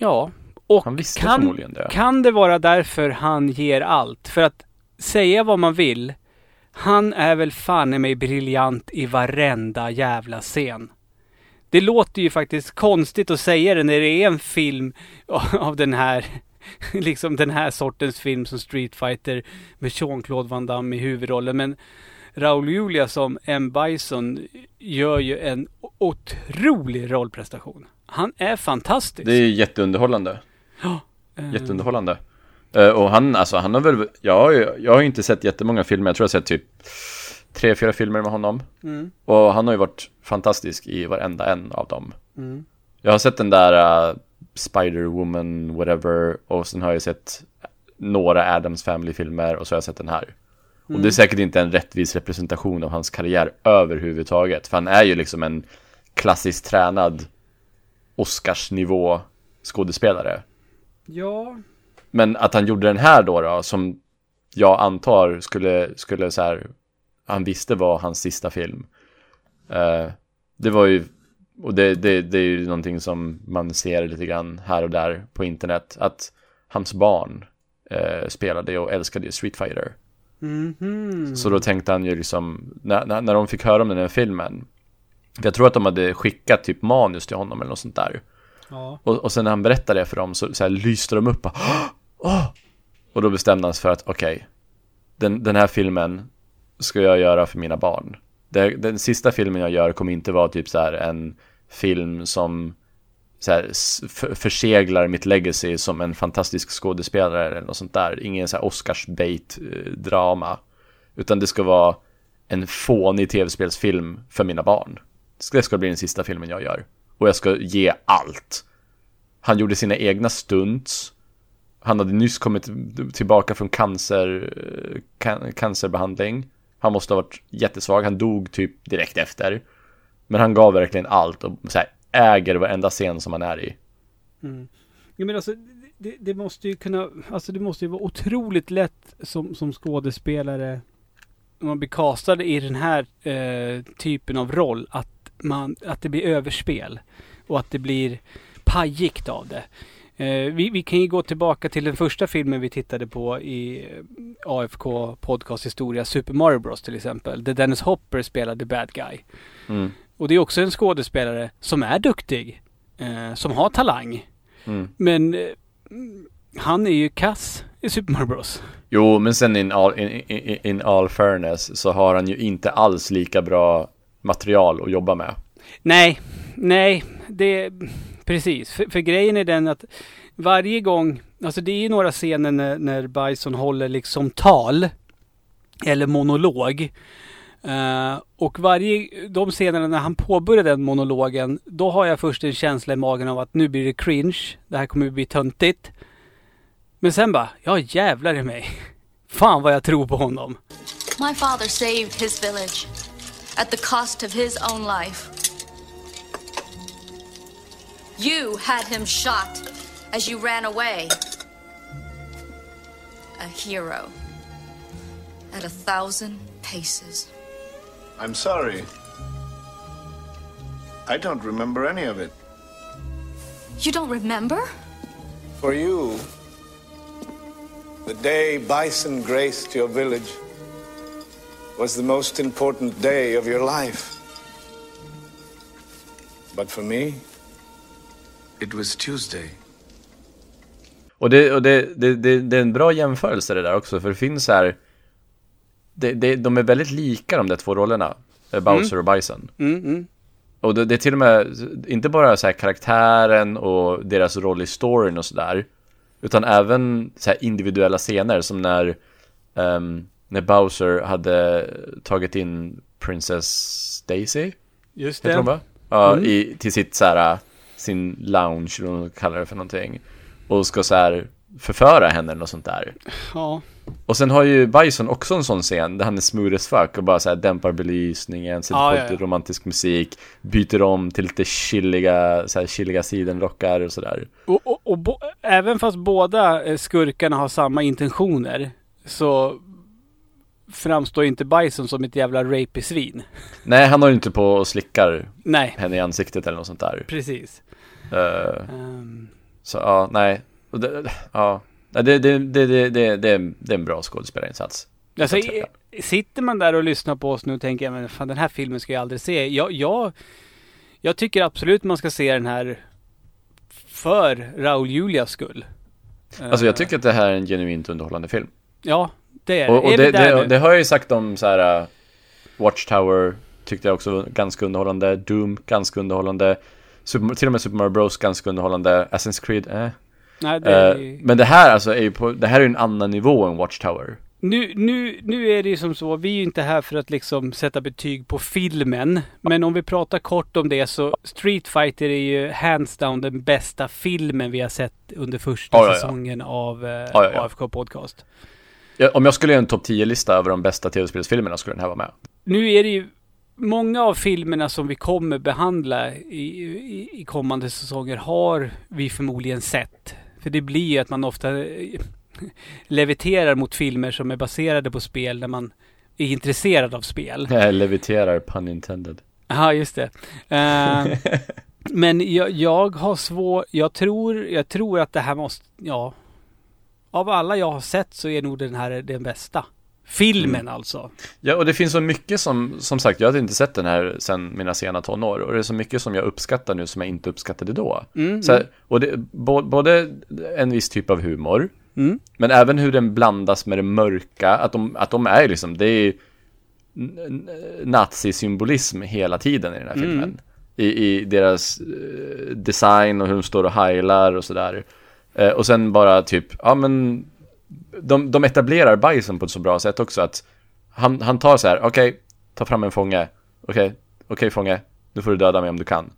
Ja, och han visste kan, förmodligen det. Kan det vara därför han ger allt? För att säga vad man vill, han är väl fan i mig briljant i varenda jävla scen. Det låter ju faktiskt konstigt att säga det när det är en film av den här liksom den här sortens film som Street Fighter med Jean-Claude Van Damme i huvudrollen, men Raoul Julia som M. Bison gör ju en otrolig rollprestation. Han är fantastisk. Det är jätteunderhållande. Ja, eh. jätteunderhållande. Uh, och han, alltså, han har väl, ja, jag har ju inte sett jättemånga filmer. Jag tror jag har sett typ tre, fyra filmer med honom. Mm. Och han har ju varit fantastisk i varenda en av dem. Mm. Jag har sett den där uh, Spider-Woman, whatever. Och sen har jag sett några Addams Family-filmer. Och så har jag sett den här. Mm. Och det är säkert inte en rättvis representation av hans karriär överhuvudtaget. För han är ju liksom en klassiskt tränad Oscarsnivå skådespelare. Ja... Men att han gjorde den här då, då som jag antar skulle, skulle så här, han visste var hans sista film. Uh, det var ju, och det, det, det är ju någonting som man ser lite grann här och där på internet, att hans barn uh, spelade och älskade Street Fighter. Mm-hmm. Så då tänkte han ju liksom, när, när, när de fick höra om den här filmen, jag tror att de hade skickat typ manus till honom eller något sånt där. Ja. Och, och sen när han berättade det för dem så, så här, lyste de upp. Och, oh! och då bestämdes för att okej, okay, den, den här filmen ska jag göra för mina barn. Det, den sista filmen jag gör kommer inte vara typ så här en film som så här, f- förseglar mitt legacy som en fantastisk skådespelare eller något sånt där. Ingen så här Oscars-bait-drama. Utan det ska vara en fånig tv-spelsfilm för mina barn. Det ska bli den sista filmen jag gör. Och jag ska ge allt. Han gjorde sina egna stunts. Han hade nyss kommit tillbaka från cancer, can- cancerbehandling. Han måste ha varit jättesvag. Han dog typ direkt efter. Men han gav verkligen allt och så här, äger varenda scen som han är i. Mm. Jag menar alltså, det, det måste ju kunna, alltså det måste ju vara otroligt lätt som, som skådespelare om man blir castad i den här eh, typen av roll att, man, att det blir överspel och att det blir pajigt av det. Eh, vi, vi kan ju gå tillbaka till den första filmen vi tittade på i A F K-podcast-historia, Super Mario Bros till exempel, där Dennis Hopper spelade bad guy. Mm. Och det är också en skådespelare som är duktig, eh, som har talang. Mm. Men eh, han är ju kass i Super Mario Bros. Jo, men sen in all, in, in, in all fairness så har han ju inte alls lika bra material att jobba med. Nej, nej, det precis. För, för grejen är den att varje gång, alltså det är ju några scener när, när Bison håller liksom tal eller monolog. Uh, och varje, de scenerna när han påbörjade den monologen, då har jag först en känsla i magen av att nu blir det cringe, det här kommer att bli töntigt. Men sen bara, ja jävlar i mig. Fan vad jag tror på honom. My father saved his village at the cost of his own life. You had him shot as you ran away. A hero at a thousand paces. I'm sorry. I don't remember any of it. You don't remember? For you, the day Bison graced your village was the most important day of your life. But for me, it was Tuesday. Och det, och det, det, det, det är en bra jämförelse det där också, för det finns här. Det, det, de är väldigt lika de där två rollerna, Bowser mm. och Bison. Mm, mm. Och det, det är till och med inte bara så här karaktären och deras roll i storyn och sådär, utan även så här individuella scener som när um, när Bowser hade tagit in Princess Daisy. Just det. De, ja, mm. i, till sitt så här, sin lounge eller vad de kallar det för någonting, och ska så här förföra henne eller något sånt där. Ja. Och sen har ju Bison också en sån scen där han är smooth as fuck och bara så här dämpar belysningen, sätter ah, på lite ja, ja. romantisk musik, byter om till lite chilliga, så här chilliga sidenrockar och sådär. Och, och, och bo- även fast båda skurkarna har samma intentioner så framstår inte Bison som ett jävla rapey svin. Nej, han har ju inte på och slickar nej. henne i ansiktet eller något sånt där. Precis. Uh, um. Så ja, nej. Och det, ja, det, det, det, det, det, det är en bra skådespelarinsats. Alltså, sitter man där och lyssnar på oss nu och tänker jag, men fan, den här filmen ska jag aldrig se. Jag, jag, jag tycker absolut man ska se den här för Raoul Julias skull. Alltså jag tycker att det här är en genuint underhållande film. Ja, det är det. Och, och är det, det, det, det har jag ju sagt om så här, Watchtower tyckte jag också ganska underhållande. Doom, ganska underhållande. Super, till och med Super Mario Bros, ganska underhållande. Assassin's Creed, eh. Nej, det är ju... Men det här alltså är ju på, det här är en annan nivå än Watchtower. Nu, nu, nu är det ju som så, vi är ju inte här för att liksom sätta betyg på filmen. Men om vi pratar kort om det så Street Fighter är ju hands down den bästa filmen vi har sett under första ja, ja, ja. säsongen av eh, ja, ja, ja. A F K-podcast. Ja, om jag skulle göra en topp tio-lista över de bästa tv-spelsfilmerna skulle den här vara med. Nu är det ju många av filmerna som vi kommer behandla i, i, i kommande säsonger har vi förmodligen sett. För det blir ju att man ofta leviterar mot filmer som är baserade på spel när man är intresserad av spel. Ja, leviterar, pun intended. Ja, just det. Uh, men jag, jag har svår... Jag tror, jag tror att det här måste... Ja, av alla jag har sett så är nog den här den bästa filmen mm. alltså. Ja, och det finns så mycket som, som sagt, jag hade inte sett den här sedan mina sena tonår, och det är så mycket som jag uppskattar nu som jag inte uppskattade då. Mm. Så här, och det, bo, både en viss typ av humor, mm. men även hur den blandas med det mörka, att de, att de är liksom, det är nazisymbolism hela tiden i den här filmen. Mm. I, i deras design och hur de står och heilar och sådär. Eh, och sen bara typ, ja men de, de etablerar Bison på ett så bra sätt också att han, han tar så här: okej, okay, ta fram en fånge. Okej, okay, okay, fånge, nu får du döda mig om du kan.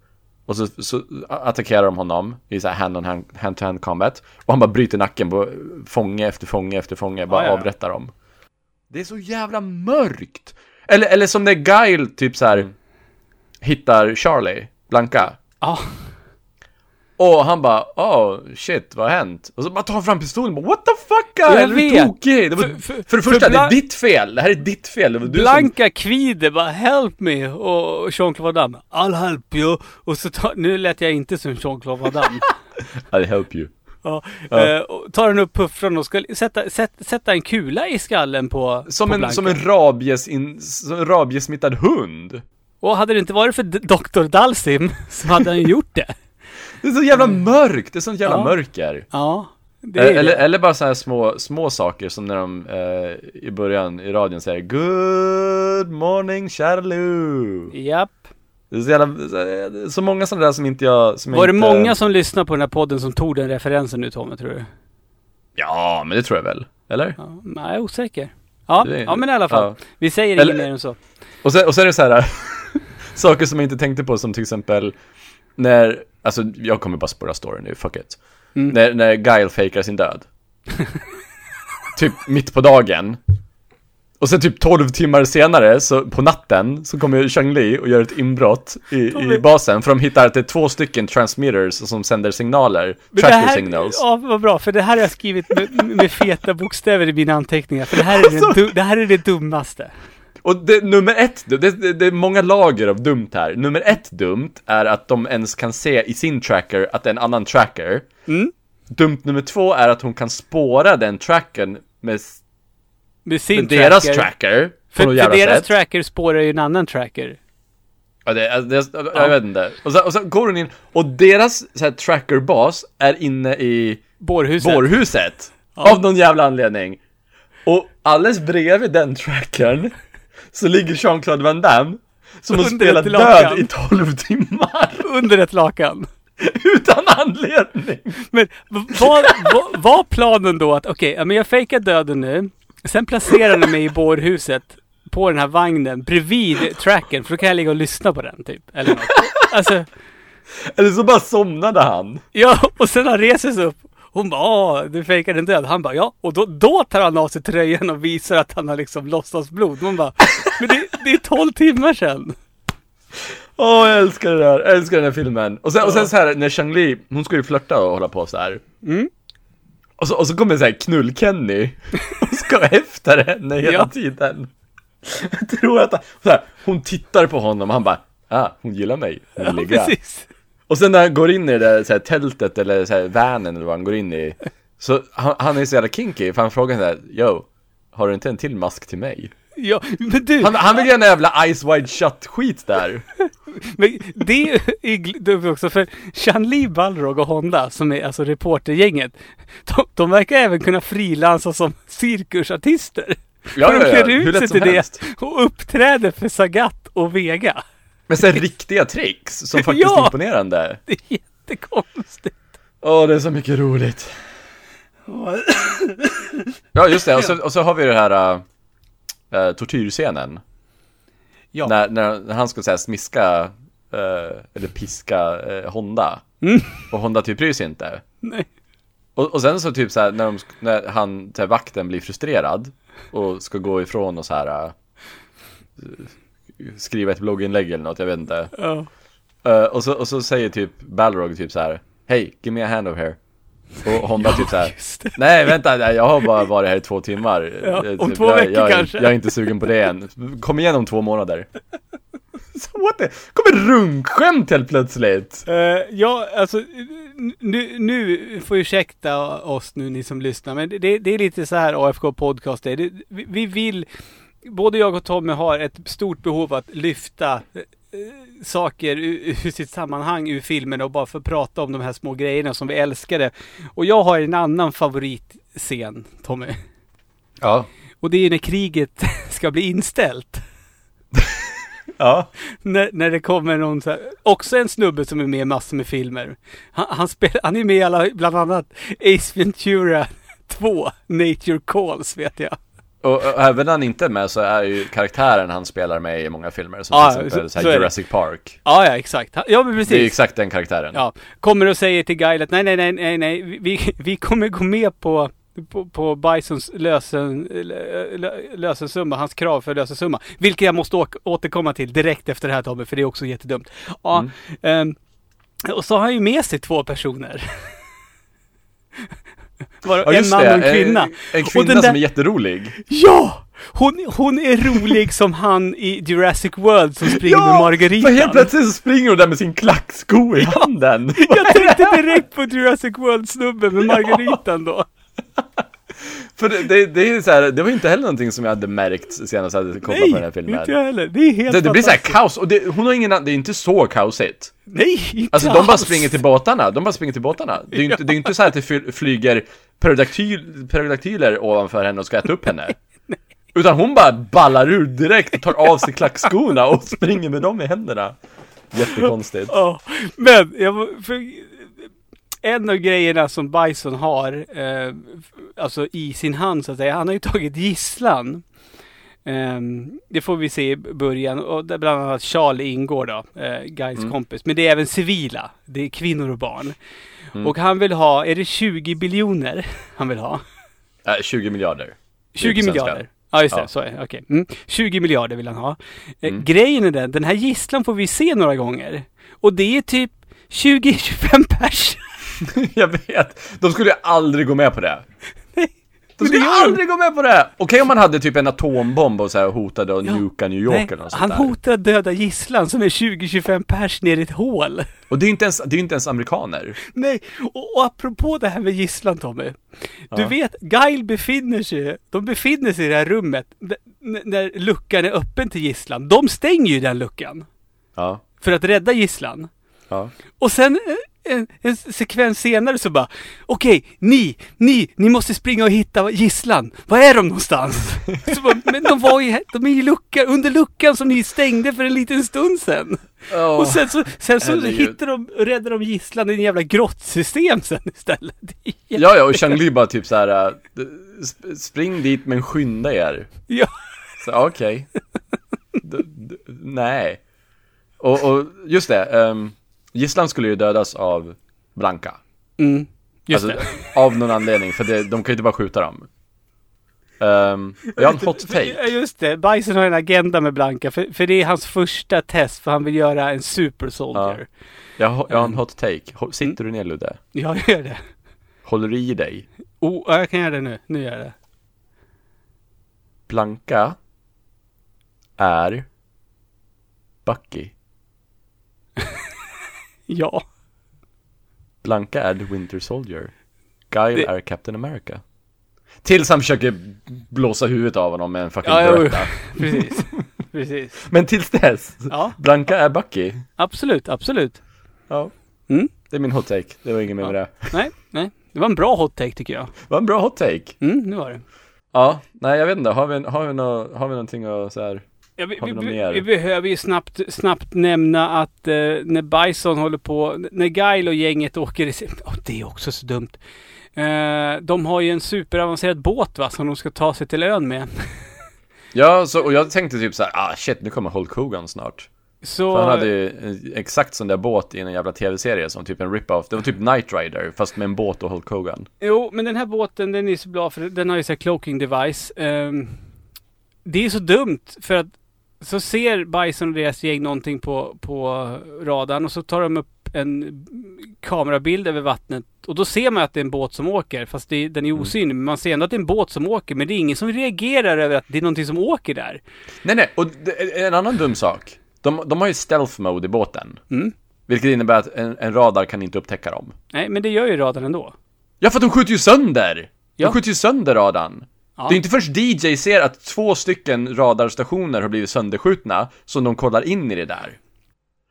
Och så, så attackerar de honom i så här hand-on-hand, hand-to-hand combat. Och han bara bryter nacken på fånge efter fånge efter fånge, bara ah, ja. avrättar dem. Det är så jävla mörkt. Eller, eller som när Guile typ så här mm. hittar Charlie, Blanka. Ja. Oh. Och han bara, åh, oh, shit, vad har hänt? Och så bara tar han fram pistolen och bara, what the fuck, guy? Det är tokig. Det var, för, för, för det första, för Blan- det är ditt fel. Det här är ditt fel. Det var Blanka som... kvider, bara, help me. Och Jean-Claude Van Damme, I'll help you. Och så tar, nu lät jag inte som Jean-Claude Van Damme. I'll help you. Ja, ja. Och tar den upp puffran och ska sätta, sätta, sätta en kula i skallen på som på en Blanka. Som en rabies in, som en rabiesmittad hund. Och hade det inte varit för doktor Dhalsim så hade han gjort det. Det är så jävla mörkt, det är sånt jävla ja. mörker. Ja, det är eller, det. eller bara så här små, små saker som när de eh, i början i radion säger good morning Charlie. Japp. Det är så, jävla, så många sådana där som inte jag... Som var inte... det många som lyssnade på den här podden som tog den referensen nu, Tommy, tror du? Ja, men det tror jag väl. Eller? Ja, nej, jag är osäker. Ja, är... ja men i alla fall. Ja. Vi säger eller... inget mer än så. Och så, och så är det så här saker som jag inte tänkte på, som till exempel när... Alltså, jag kommer bara spåra storyn nu, fuck it. Mm. När, när Guile fejkar sin död. Typ mitt på dagen. Och sen typ tolv timmar senare, så på natten, så kommer Chun-Li och gör ett inbrott i, i basen. För de hittar att det är två stycken transmitters som sänder signaler. Men tracker här, signals. Ja, vad bra. För det här har jag skrivit med, med feta bokstäver i mina anteckningar. För det här är, alltså, den, det, här är det dummaste. Och det, nummer ett, det, det, det är många lager av dumt här. Nummer ett dumt är att de ens kan se i sin tracker att det är en annan tracker. Mm. Dumt nummer två är att hon kan spåra den tracken med... Med, sin med tracker. Deras tracker. För, för deras sätt. Tracker spårar ju en annan tracker. Ja, det, alltså, det, jag ja. vet inte. Och så, och så går hon in. Och deras så här, trackerbas är inne i bårhuset, bårhuset ja. av någon jävla anledning. Och alldeles bredvid den trackern så ligger Jean-Claude Van Damme som har spelat död i tolv timmar. Under ett lakan. Utan anledning. Men var, var, var planen då att okej, okay, men jag fejkar döden nu. Sen placerar ni mig i bårhuset på den här vagnen bredvid tracken, för då kan jag ligga och lyssna på den typ. Eller något. Alltså, eller så bara somnade han. Ja, och sen han reser sig upp. Hon bara, du fejkar den död. Han bara, ja. Och då, då tar han av sig tröjan och visar att han har liksom lossats blod. Hon bara, men det, det är tolv timmar sedan. Åh, oh, jag älskar det där. Jag älskar den här filmen. Och sen, och sen så här, när Chun-Li, hon ska ju flirta och hålla på så här. Mm. Och så, och så kommer så här knull-Kenny och ska efter henne hela ja. tiden. Jag tror att han, så här, hon tittar på honom och han bara, ah, hon gillar mig. Hon ja, ligger. Precis. Och sen när han går in i det där så här, tältet eller så här, vanen eller vad han går in i, så han, han är så jävla kinky, för han frågar så här, yo, har du inte en till mask till mig? Ja, men du, han, han vill göra en jävla Eyes Wide Shut-skit där. Men det är dumt också, för Chun-Li, Balrog och Honda, som är alltså reportergänget, de, de verkar även kunna frilansa som cirkusartister. Ja, de klär ut sig till det och uppträder för Sagat och Vega. Men så här riktiga tricks som faktiskt ja, är imponerande. Det är jättekonstigt. Åh, det är så mycket roligt. Ja, just det. Och så, och så har vi det här... Uh... Uh, tortyrscenen. Ja. När, när han ska säga smiska uh, eller piska uh, Honda. Mm. Och Honda typ bryr sig inte. Nej. Och, och sen så typ så här, när, de, när han här, vakten blir frustrerad och ska gå ifrån och så här uh, skriva ett blogginlägg eller något, jag vet inte. Oh. Uh, och, så, och så säger typ Balrog typ så här, hey, give me a hand over here. Och Honda ja, typ så här, nej vänta, jag har bara varit här i två timmar. Ja, om typ, två jag, veckor jag, kanske. Jag är inte sugen på det än. Kom igen om två månader. what the... Kommer runkskämt helt plötsligt. Uh, ja, alltså nu, nu får ursäkta oss nu ni som lyssnar, men det, det är lite så här A F K-podcast är. Det, vi, vi vill, både jag och Tommy har ett stort behov att lyfta saker ur sitt sammanhang ur filmen och bara för att prata om de här små grejerna som vi älskade. Och jag har en annan favoritscen, Tommy. Ja. Och det är när kriget ska bli inställt. Ja. När, när det kommer någon så här, också en snubbe som är med i massor med filmer. Han, han, spel, han är med i alla, bland annat Ace Ventura två, Nature Calls vet jag. Och även när han inte är med så är ju karaktären han spelar med i många filmer. Som ja, till exempel så, så här Jurassic Park. Ja, ja, exakt. Ja, men precis. Det är ju exakt den karaktären. Ja. Kommer och säger till Guile att nej, nej, nej, nej, nej. Vi, vi kommer gå med på, på, på Bisons lösen, lösensumma. Hans krav för lösensumma. Vilket jag måste å- återkomma till direkt efter det här, Tommy. För det är också jättedumt. Ja, mm. um, och så har han ju med sig två personer. Ja, en man och en kvinna. En kvinna och den där... som är jätterolig. Ja! Hon, hon är rolig som han i Jurassic World som springer ja, med margaritan. Ja, helt plötsligt så springer hon där med sin klacksko i handen. Ja. Jag tänkte direkt på Jurassic World-snubben med margaritan då. För det, det, det är så här, det var ju inte heller någonting som jag hade märkt senast jag hade kollat på den här filmen. Nej, inte jag heller. Det är helt det, det blir så här kaos. Och det, hon har ingen, det är inte så kaosigt. Nej, inte alltså alls. De bara springer till båtarna. De bara springer till båtarna. Det är ju ja. inte, inte så här att det flyger pterodaktyler pterodaktyler ovanför henne och ska äta upp henne. Nej. Utan hon bara ballar ur direkt och tar av sig klackskorna och springer med dem i händerna. Jättekonstigt. Ja, men jag... För... En av grejerna som Bison har eh, alltså i sin hand så att säga, han har ju tagit gisslan. Eh, det får vi se i början. Och där bland annat Charlie ingår då, eh, Guys mm. kompis. Men det är även civila. Det är kvinnor och barn. Mm. Och han vill ha, är det tjugo biljoner han vill ha? Äh, tjugo miljarder. tjugo miljarder. Ja, just det. Ja. Så är, okay. mm. tjugo miljarder vill han ha. Eh, mm. Grejen är den, den här gisslan får vi se några gånger. Och det är typ tjugo till tjugofem pers. Jag vet, de skulle aldrig gå med på det. Nej, de skulle aldrig gå med på det. Okej okay, om man hade typ en atombomb och så här hotade att ja, nuka New York nej, eller något sånt. Han där. Hotar döda gisslan som är tjugo till tjugofem pers ner i ett hål. Och det är ju inte ens, det är inte ens amerikaner. Nej, och, och apropå det här med gisslan, Tommy. Ja. Du vet, Guile befinner sig de befinner sig i det här rummet där, när luckan är öppen till gisslan. De stänger ju den luckan. Ja. För att rädda gisslan. Ja. Och sen En, en sekvens senare så bara okej, okay, ni, ni, ni måste springa och hitta gisslan. Var är de någonstans? Så bara, men de var ju, de är ju luckan, under luckan som ni stängde för en liten stund sen. Oh, och sen så, sen så hittar de, räddar de gisslan i en jävla grottsystem sen istället. Ja, ja, och Chun-Li bara typ så här äh, spring dit men skynda er. Ja. Så okej. Okay. Nej. Och, och just det, um, gisslan skulle ju dödas av Blanka. Mm, just alltså, det. Av någon anledning, för det, de kan ju inte bara skjuta dem. Um, jag har en hot take. Just det, Bison har en agenda med Blanka, för, för det är hans första test, för han vill göra en super soldier. Ja. Jag, jag har en hot take. Sitter mm. du ner, Ludde? Ja, jag gör det. Håller du i dig? Oh, jag kan göra det nu. Nu gör jag det. Blanka är Bucky. Ja. Blanka är The Winter Soldier. Guile det... är Captain America. Tills han försöker blåsa huvudet av honom med en fucking ja, beretta. Precis. Precis. Men tills dess. Ja. Blanka är Bucky. Absolut, absolut. Ja. Mm. Det är min hot take. Det var ingen mer ja. med det. Nej, nej. Det var en bra hot take tycker jag. Det var en bra hot take. Mm, det var det. Ja, nej jag vet inte. Har vi, har vi, no- har vi någonting att så här... Ja, vi, vi, vi behöver ju snabbt, snabbt nämna att eh, när Bison håller på, när Guile och gänget åker i oh, det är också så dumt. Eh, de har ju en superavancerad båt va, som de ska ta sig till ön med. Ja, så, och jag tänkte typ så här, ah shit, nu kommer Hulk Hogan snart. Så... Han hade ju en, exakt sån där båt i en jävla tv-serie som typ en rip-off. Det var typ Knight Rider fast med en båt och Hulk Hogan. Jo, men den här båten den är så bra för den har ju så här cloaking device. Eh, det är så dumt för att så ser Bison och deras gäng någonting på, på radarn och så tar de upp en kamerabild över vattnet. Och då ser man att det är en båt som åker, fast det, den är osynlig. Men man ser ändå att det är en båt som åker, men det är ingen som reagerar över att det är någonting som åker där. Nej, nej. Och det, en annan dum sak. De, de har ju stealth mode i båten. Mm. Vilket innebär att en, en radar kan inte upptäcka dem. Nej, men det gör ju radarn ändå. Ja, för att de skjuter ju sönder. De ja. skjuter ju sönder radarn. Ja. Det är inte först D J ser att två stycken radarstationer har blivit sönderskjutna som de kollar in i det där.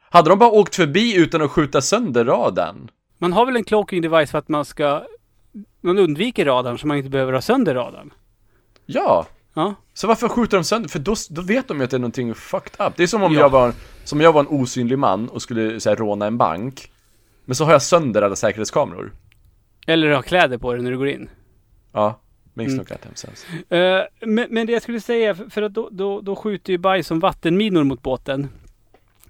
Hade de bara åkt förbi utan att skjuta sönder radarn? Man har väl en cloaking device för att man ska... Man undviker radarn så man inte behöver ha sönder radarn. Ja. Ja. Så varför skjuter de sönder? För då, då vet de ju att det är någonting fucked up. Det är som om ja. jag var, som jag var en osynlig man och skulle så här, råna en bank. Men så har jag sönder alla säkerhetskameror. Eller har kläder på dig när du går in. Ja, minst mm. något hemsens. Uh, men, men det jag skulle säga, för att då, då, då skjuter ju Bison vattenminor mot båten.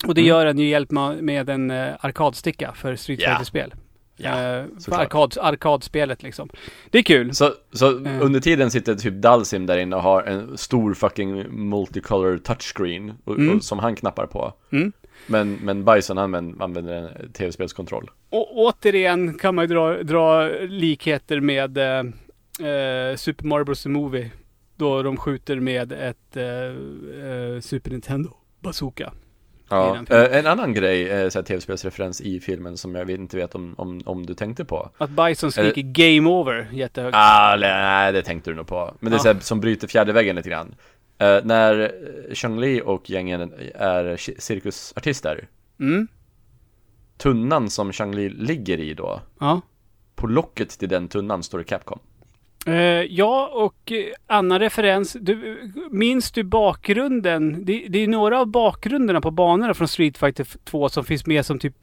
Och det mm. gör en ju hjälp med en uh, arkadsticka för Street Fighter-spel. Ja, uh, för arkad, arkadspelet liksom. Det är kul. Så, så uh. under tiden sitter typ Dhalsim där inne och har en stor fucking multicolor touchscreen och, mm. och, som han knappar på. Mm. Men, men Bison använder, använder en tv-spelskontroll. Och återigen kan man ju dra, dra likheter med eh, Super Mario Bros. Movie. Då de skjuter med ett eh, Super Nintendo-bazooka. Ja. Eh, en annan grej, eh, så här tv-spelsreferens i filmen som jag inte vet om, om, om du tänkte på. Att Bison skriker eh, game over jättehögt. Ah, nej, det tänkte du nog på. Men det är ah. så här, som bryter fjärde väggen lite grann. Uh, när Chun-Li och gängen är cirkusartister. Mm. Tunnan som Chun-Li ligger i då. Ja. På locket till den tunnan står det Capcom. Uh, ja, och uh, annan referens. Du, minns du bakgrunden? Det, det är några av bakgrunderna på banorna från Street Fighter två som finns med som typ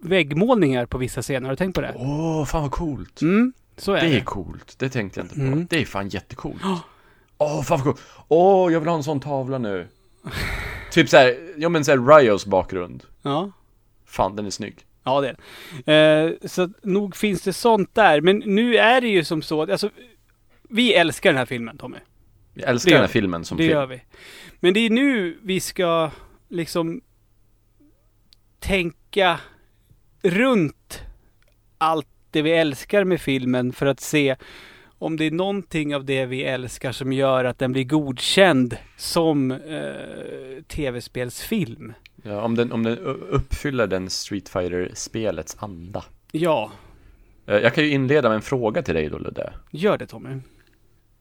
väggmålningar på vissa scener. Har du tänkt på det? Åh, oh, fan vad coolt. Mm, så är det. Det är coolt. Det tänkte jag inte på. Mm. Det är fan jättecoolt. Oh. Åh, oh, fan vad coolt. Åh, oh, jag vill ha en sån tavla nu. Typ såhär, ja men såhär Ryos bakgrund. Ja. Fan, den är snygg. Ja, det är eh, så nog finns det sånt där. Men nu är det ju som så, alltså, vi älskar den här filmen, Tommy. Vi älskar det den här vi. filmen som det film. Det gör vi. Men det är nu vi ska liksom tänka runt allt det vi älskar med filmen för att se om det är någonting av det vi älskar som gör att den blir godkänd som eh, tv-spelsfilm. Ja, om den, om den uppfyller den Street Fighter-spelets anda. Ja. Jag kan ju inleda med en fråga till dig då, Ludde. Gör det, Tommy.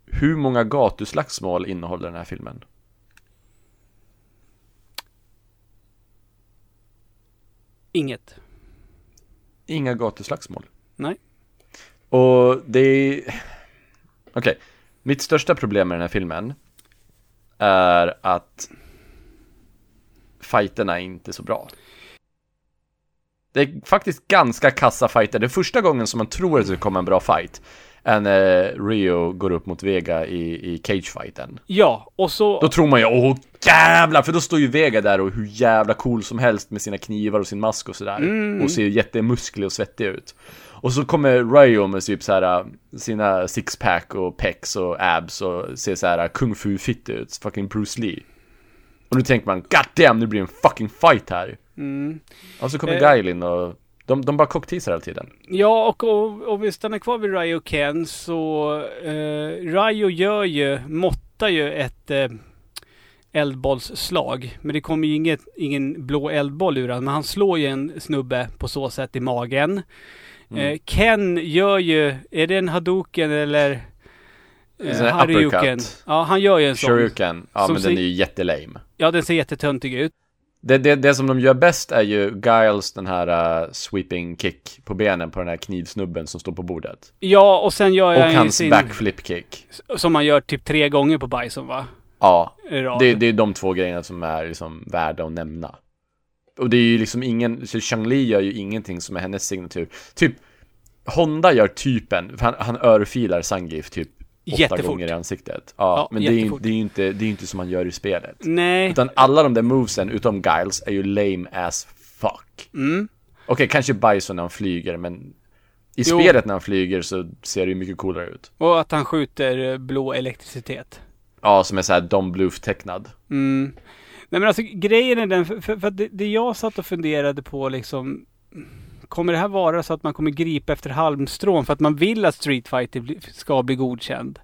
Hur många gatuslagsmål innehåller den här filmen? Inget. Inga gatuslagsmål? Nej. Och det är... Okej, okay. Mitt största problem med den här filmen är att fighterna är inte så bra. Det är faktiskt ganska kassa fighter. Det är första gången som man tror att det kommer en bra fight än eh, Ryu går upp mot Vega i, i cagefighten. Ja, och så... Då tror man ju, åh jävlar, för då står ju Vega där och hur jävla cool som helst med sina knivar och sin mask och sådär. Mm. Och ser ju jättemusklig och svettig ut. Och så kommer Ryu med typ så här, sina sixpack och pecs och abs och ser så här kung fu fit ut, fucking Bruce Lee. Och nu tänker man, god damn, nu blir det en fucking fight här. Mm. Och så kommer eh. Guile in och de, de bara cockteasar hela tiden. Ja, och om vi stannar kvar vid Ryu och Ken så eh, Ryu gör ju, måttar ju ett eh, eldbollsslag. Men det kommer ju inget, ingen blå eldboll ur han, men han slår ju en snubbe på så sätt i magen. Mm. Ken gör ju, är det en Hadouken eller eh, Haryuken? Ja, han gör ju en sån. Shoryuken, ja men ser, den är ju jättelame. Ja, den ser jättetöntig ut. Det, det, det som de gör bäst är ju Giles, den här uh, sweeping kick på benen på den här knivsnubben som står på bordet. Ja, och sen gör jag och hans sin, backflip kick. Som man gör typ tre gånger på Bison, va? Ja, det, det är de två grejerna som är liksom värda att nämna. Och det är ju liksom ingen... Chun-Li gör ju ingenting som är hennes signatur. Typ... Honda gör typen... Han, han örfilar Zangief typ... Åtta jättefort. Gånger i ansiktet. Ja, ja men det är ju det är inte, det är inte som man gör i spelet. Nej. Utan alla de där movesen utom Giles är ju lame as fuck. Mm. Okej, okay, kanske Bison när han flyger, men... I jo. spelet när han flyger så ser det ju mycket coolare ut. Och att han skjuter blå elektricitet. Ja, som är så här Don Bluth-tecknad. Mm... Nej men alltså grejen är den, för, för det, det jag satt och funderade på liksom, kommer det här vara så att man kommer gripa efter halmstrån för att man vill att Street Fighter ska bli godkänd?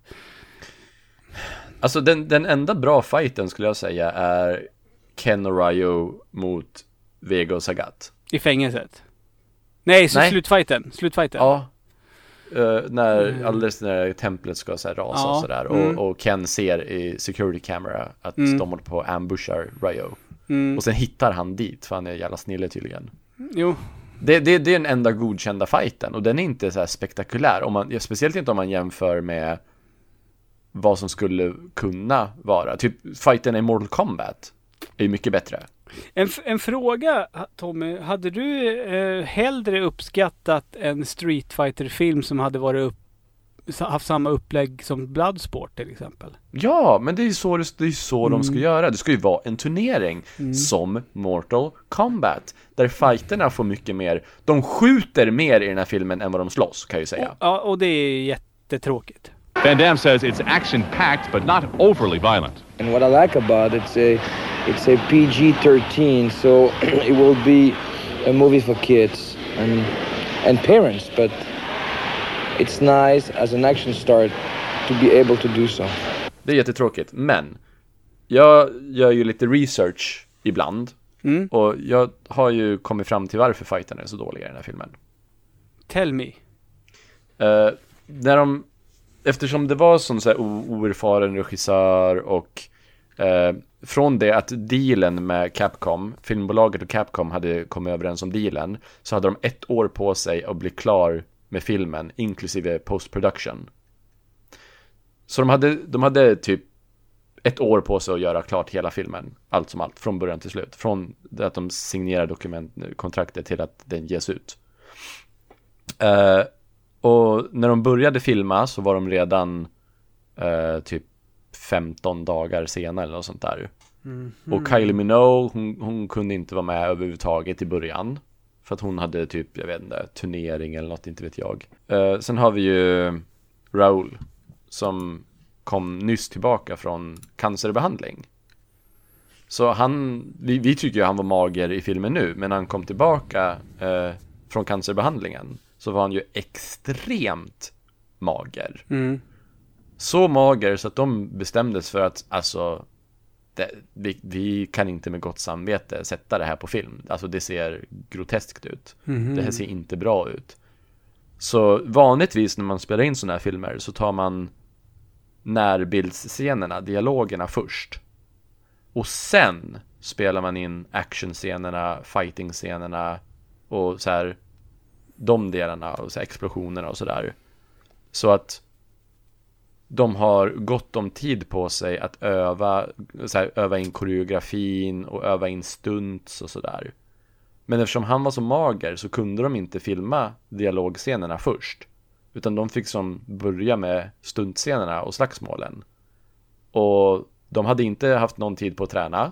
Alltså den, den enda bra fighten skulle jag säga är Ken och Ryu mot Vega och Sagat. I fängelset? Nej, så Nej. slutfighten. slutfighten. Ja. Uh, när, mm. Alldeles när templet ska så här, rasa ja. och sådär. Mm. Och, och Ken ser i security camera att mm. de håller på och ambushar Ryu. Mm. Och sen hittar han dit, för han är jävla snille tydligen. Jo. Det, det, det är den enda godkända fighten. Och den är inte så här spektakulär. Om man, speciellt inte om man jämför med vad som skulle kunna vara. Typ fighten i Mortal Kombat är ju mycket bättre. En, f- en fråga, Tommy. Hade du eh, hellre uppskattat en Street Fighter-film som hade varit upp, haft samma upplägg som Bloodsport till exempel? Ja, men det är ju så, det är så mm. de ska göra. Det ska ju vara en turnering mm. som Mortal Kombat, där fighterna får mycket mer. De skjuter mer i den här filmen än vad de slåss, kan jag ju säga. Och, ja, och det är jättetråkigt. Van Damme says it's action-packed but not overly violent. And what I like about it is a, it's a P G thirteen, so it will be a movie for kids and and parents, but it's nice as an action star to be able to do so. Det är jättetråkigt, men jag gör ju lite research ibland mm. och jag har ju kommit fram till varför fighterna är så dåliga i den här filmen. Tell me. Uh, när de Eftersom det var sån så här oerfaren regissör och eh, från det att dealen med Capcom, filmbolaget och Capcom hade kommit överens om dealen, så hade de ett år på sig att bli klar med filmen, inklusive post-production. Så de hade, de hade typ ett år på sig att göra klart hela filmen, allt som allt, från början till slut. Från att de signerar kontraktet till att den ges ut. Eh... Och när de började filma så var de redan eh, typ femton dagar senare eller något sånt där. Mm. Och Kylie Minogue, hon, hon kunde inte vara med överhuvudtaget i början. För att hon hade typ, jag vet inte, turnering eller något, inte vet jag. Eh, sen har vi ju Raoul som kom nyss tillbaka från cancerbehandling. Så han, vi, vi tycker ju han var mager i filmen nu, men han kom tillbaka eh, från cancerbehandlingen. Så var han ju extremt mager. Mm. Så mager så att de bestämdes för att alltså, det, vi, vi kan inte med gott samvete sätta det här på film. Alltså det ser groteskt ut. Mm-hmm. Det här ser inte bra ut. Så vanligtvis när man spelar in såna här filmer så tar man närbildsscenerna, dialogerna först. Och sen spelar man in actionscenerna, fighting-scenerna och så här de delarna och så explosionerna och sådär. Så att de har gott om tid på sig att öva så här, öva in koreografin och öva in stunts och sådär. Men eftersom han var så mager så kunde de inte filma dialogscenerna först. Utan de fick som börja med stuntscenerna och slagsmålen. Och de hade inte haft någon tid på att träna.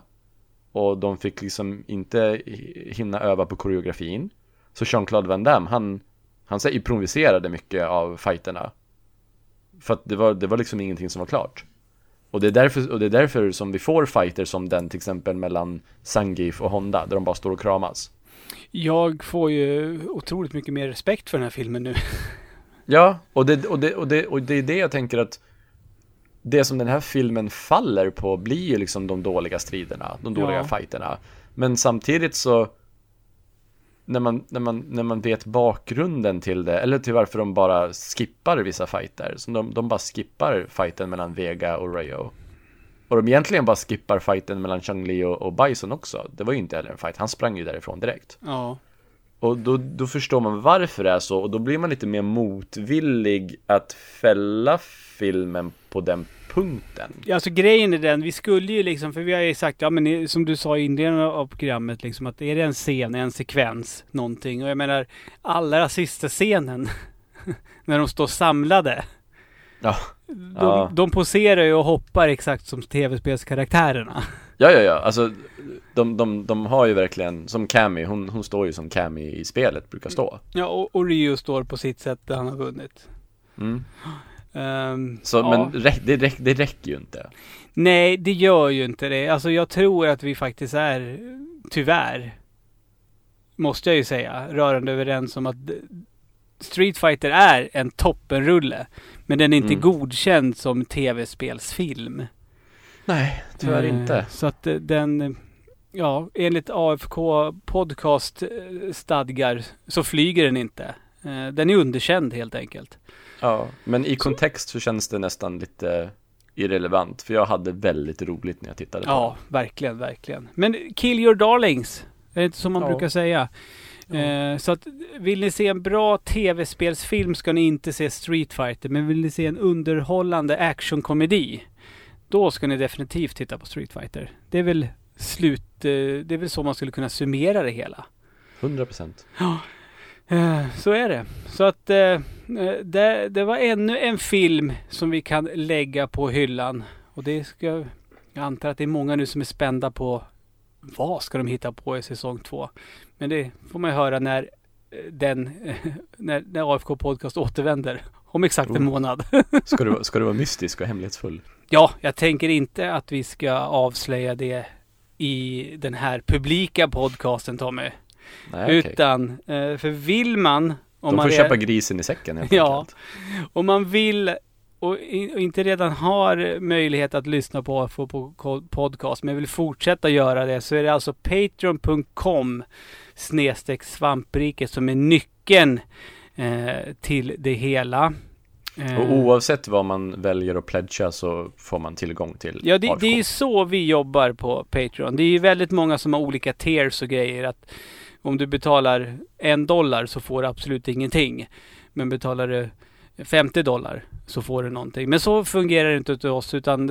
Och de fick liksom inte hinna öva på koreografin. Så Jean-Claude Van Damme, han, han så improviserade mycket av fighterna. För att det var, det var liksom ingenting som var klart. Och det är därför, och det är därför som vi får fighter som den till exempel mellan Zangief och Honda, där de bara står och kramas. Jag får ju otroligt mycket mer respekt för den här filmen nu. Ja, och det, och det, och det, och det är det jag tänker att det som den här filmen faller på blir ju liksom de dåliga striderna, de dåliga ja. fighterna. Men samtidigt så När man, när, man, när man vet bakgrunden till det, eller till varför de bara skippar vissa fighter. Så de, de bara skippar fighten mellan Vega och Ryu. Och de egentligen bara skippar fighten mellan Chun-Li och, och Bison också. Det var ju inte heller en fight, han sprang ju därifrån direkt. Ja. Och då, då förstår man varför det är så. Och då blir man lite mer motvillig att fälla filmen på den punkten. Ja, alltså grejen är den, vi skulle ju liksom, för vi har ju sagt, ja men som du sa i inledningen av programmet liksom, att är det en scen, en sekvens, någonting, och jag menar, allra sista scenen när de står samlade ja. de, ja. de poserar ju och hoppar exakt som tv-spelskaraktärerna. Ja, ja, ja, alltså de, de, de har ju verkligen, som Cammy, hon, hon står ju som Cammy i spelet brukar stå. Ja, och, och Ryu står på sitt sätt där han har vunnit. Mm. Um, så, ja. Men det, det, räcker, det räcker ju inte. Nej, det gör ju inte det. Alltså jag tror att vi faktiskt är, tyvärr måste jag ju säga, rörande överens om att Street Fighter är en toppenrulle, men den är inte mm. godkänd som tv-spelsfilm. Nej, tyvärr uh, inte. Så att den ja, enligt A F K-podcast-stadgar så flyger den inte. Den är underkänd helt enkelt. Ja, men i kontext så känns det nästan lite irrelevant. För jag hade väldigt roligt när jag tittade på ja, det. verkligen, verkligen. Men kill your darlings, är det inte som man ja. brukar säga. Mm. Så att, vill ni se en bra tv-spelsfilm ska ni inte se Street Fighter. Men vill ni se en underhållande actionkomedi, då ska ni definitivt titta på Street Fighter. Det är väl slut, det är väl så man skulle kunna summera det hela. hundra procent. Ja, så är det. Så att det, det var ännu en film som vi kan lägga på hyllan. Och det ska, jag antar att det är många nu som är spända på vad ska de hitta på i säsong två. Men det får man ju höra när den när, när A F K-podcast återvänder om exakt en oh. månad. Ska du, ska du vara mystisk och hemlighetsfull? Ja, jag tänker inte att vi ska avslöja det i den här publika podcasten, Tommy. Nej, okay. Utan, för vill man... Om de får man köpa är, grisen i säcken helt ja, enkelt. Om man vill och inte redan har möjlighet att lyssna på, på podcast, men vill fortsätta göra det, så är det alltså patreon.com snedstreck svampriket som är nyckeln eh, till det hela. Eh, och oavsett vad man väljer att pledga så får man tillgång till ja, det, det är så vi jobbar på Patreon. Det är ju väldigt många som har olika tiers och grejer. Att om du betalar en dollar så får du absolut ingenting. Men betalar du femtio dollar så får du någonting. Men så fungerar det inte till oss, utan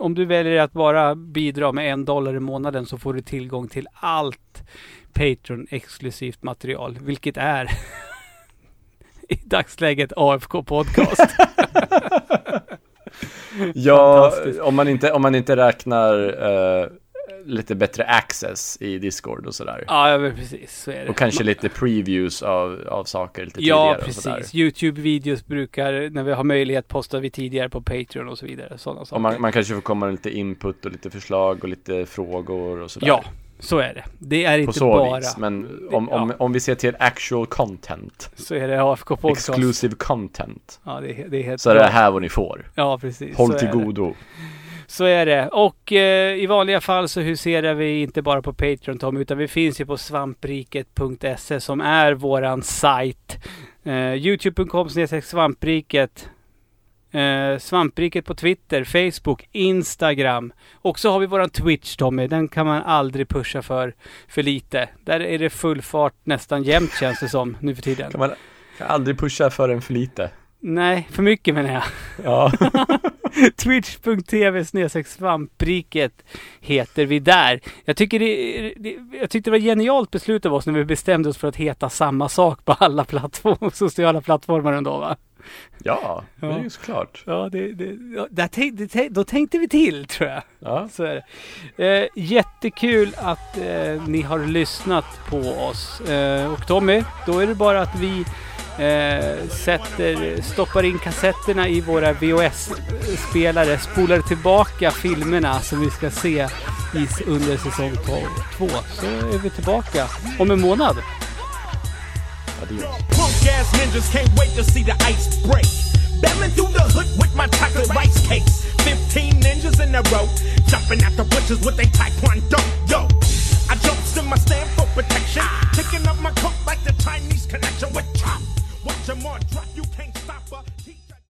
om du väljer att bara bidra med en dollar i månaden så får du tillgång till allt Patreon-exklusivt material, vilket är i dagsläget A F K-podcast. Ja, om man inte, om man inte räknar uh, lite bättre access i Discord och sådär. Ja, men precis. Så är det. Och kanske lite previews av, av saker lite ja, tidigare. Ja, precis. Och sådär. YouTube-videos brukar, när vi har möjlighet, postar vi tidigare på Patreon och så vidare. Sådana saker. Och man, man kanske får komma med lite input och lite förslag och lite frågor och sådär. Ja, så är det. Det är på inte så bara... Vis, men om, ja. om, om vi ser till actual content. Så är det A F K-podcast. Exclusive content. Ja, det, det är helt så bra. Det är här vad ni får. Ja, precis. Håll så till godo. Det. Så är det. Och eh, i vanliga fall så huserar vi inte bara på Patreon, Tom, utan vi finns ju på svampriket punkt se som är våran sajt. Eh, youtube punkt com svampriket. Eh, svampriket på Twitter, Facebook, Instagram. Och så har vi våran Twitch, Tommy. Den kan man aldrig pusha för för lite. Där är det full fart nästan jämnt känns det som nu för tiden. Kan man kan aldrig pusha för en för lite. Nej, för mycket menar jag. Ja. Twitch punkt tv snedstreck svampriket heter vi där. Jag tycker det, det, jag tyckte det var genialt beslut av oss när vi bestämde oss för att heta samma sak på alla plattform, sociala plattformar ändå, va? Ja, det är ju såklart. Ja, det, det, där tänkte, det, då tänkte vi till, tror jag. Ja. Så är det. Eh, jättekul att eh, ni har lyssnat på oss. Eh, och Tommy, då är det bara att vi Eh, sätter, stoppar in kassetterna i våra V H S-spelare, spolar tillbaka filmerna som vi ska se i, under säsong två. Så är vi tillbaka om en månad. Adios. Bellin' through the hood with my chocolate rice cakes. Fifteen ninjas in a row, jumping at the bushes with they taekwondo. Yo, I jumps in my stand for protection, picking up my coat like the Chinese connection with chop. Watch 'em all drop, you can't stop her.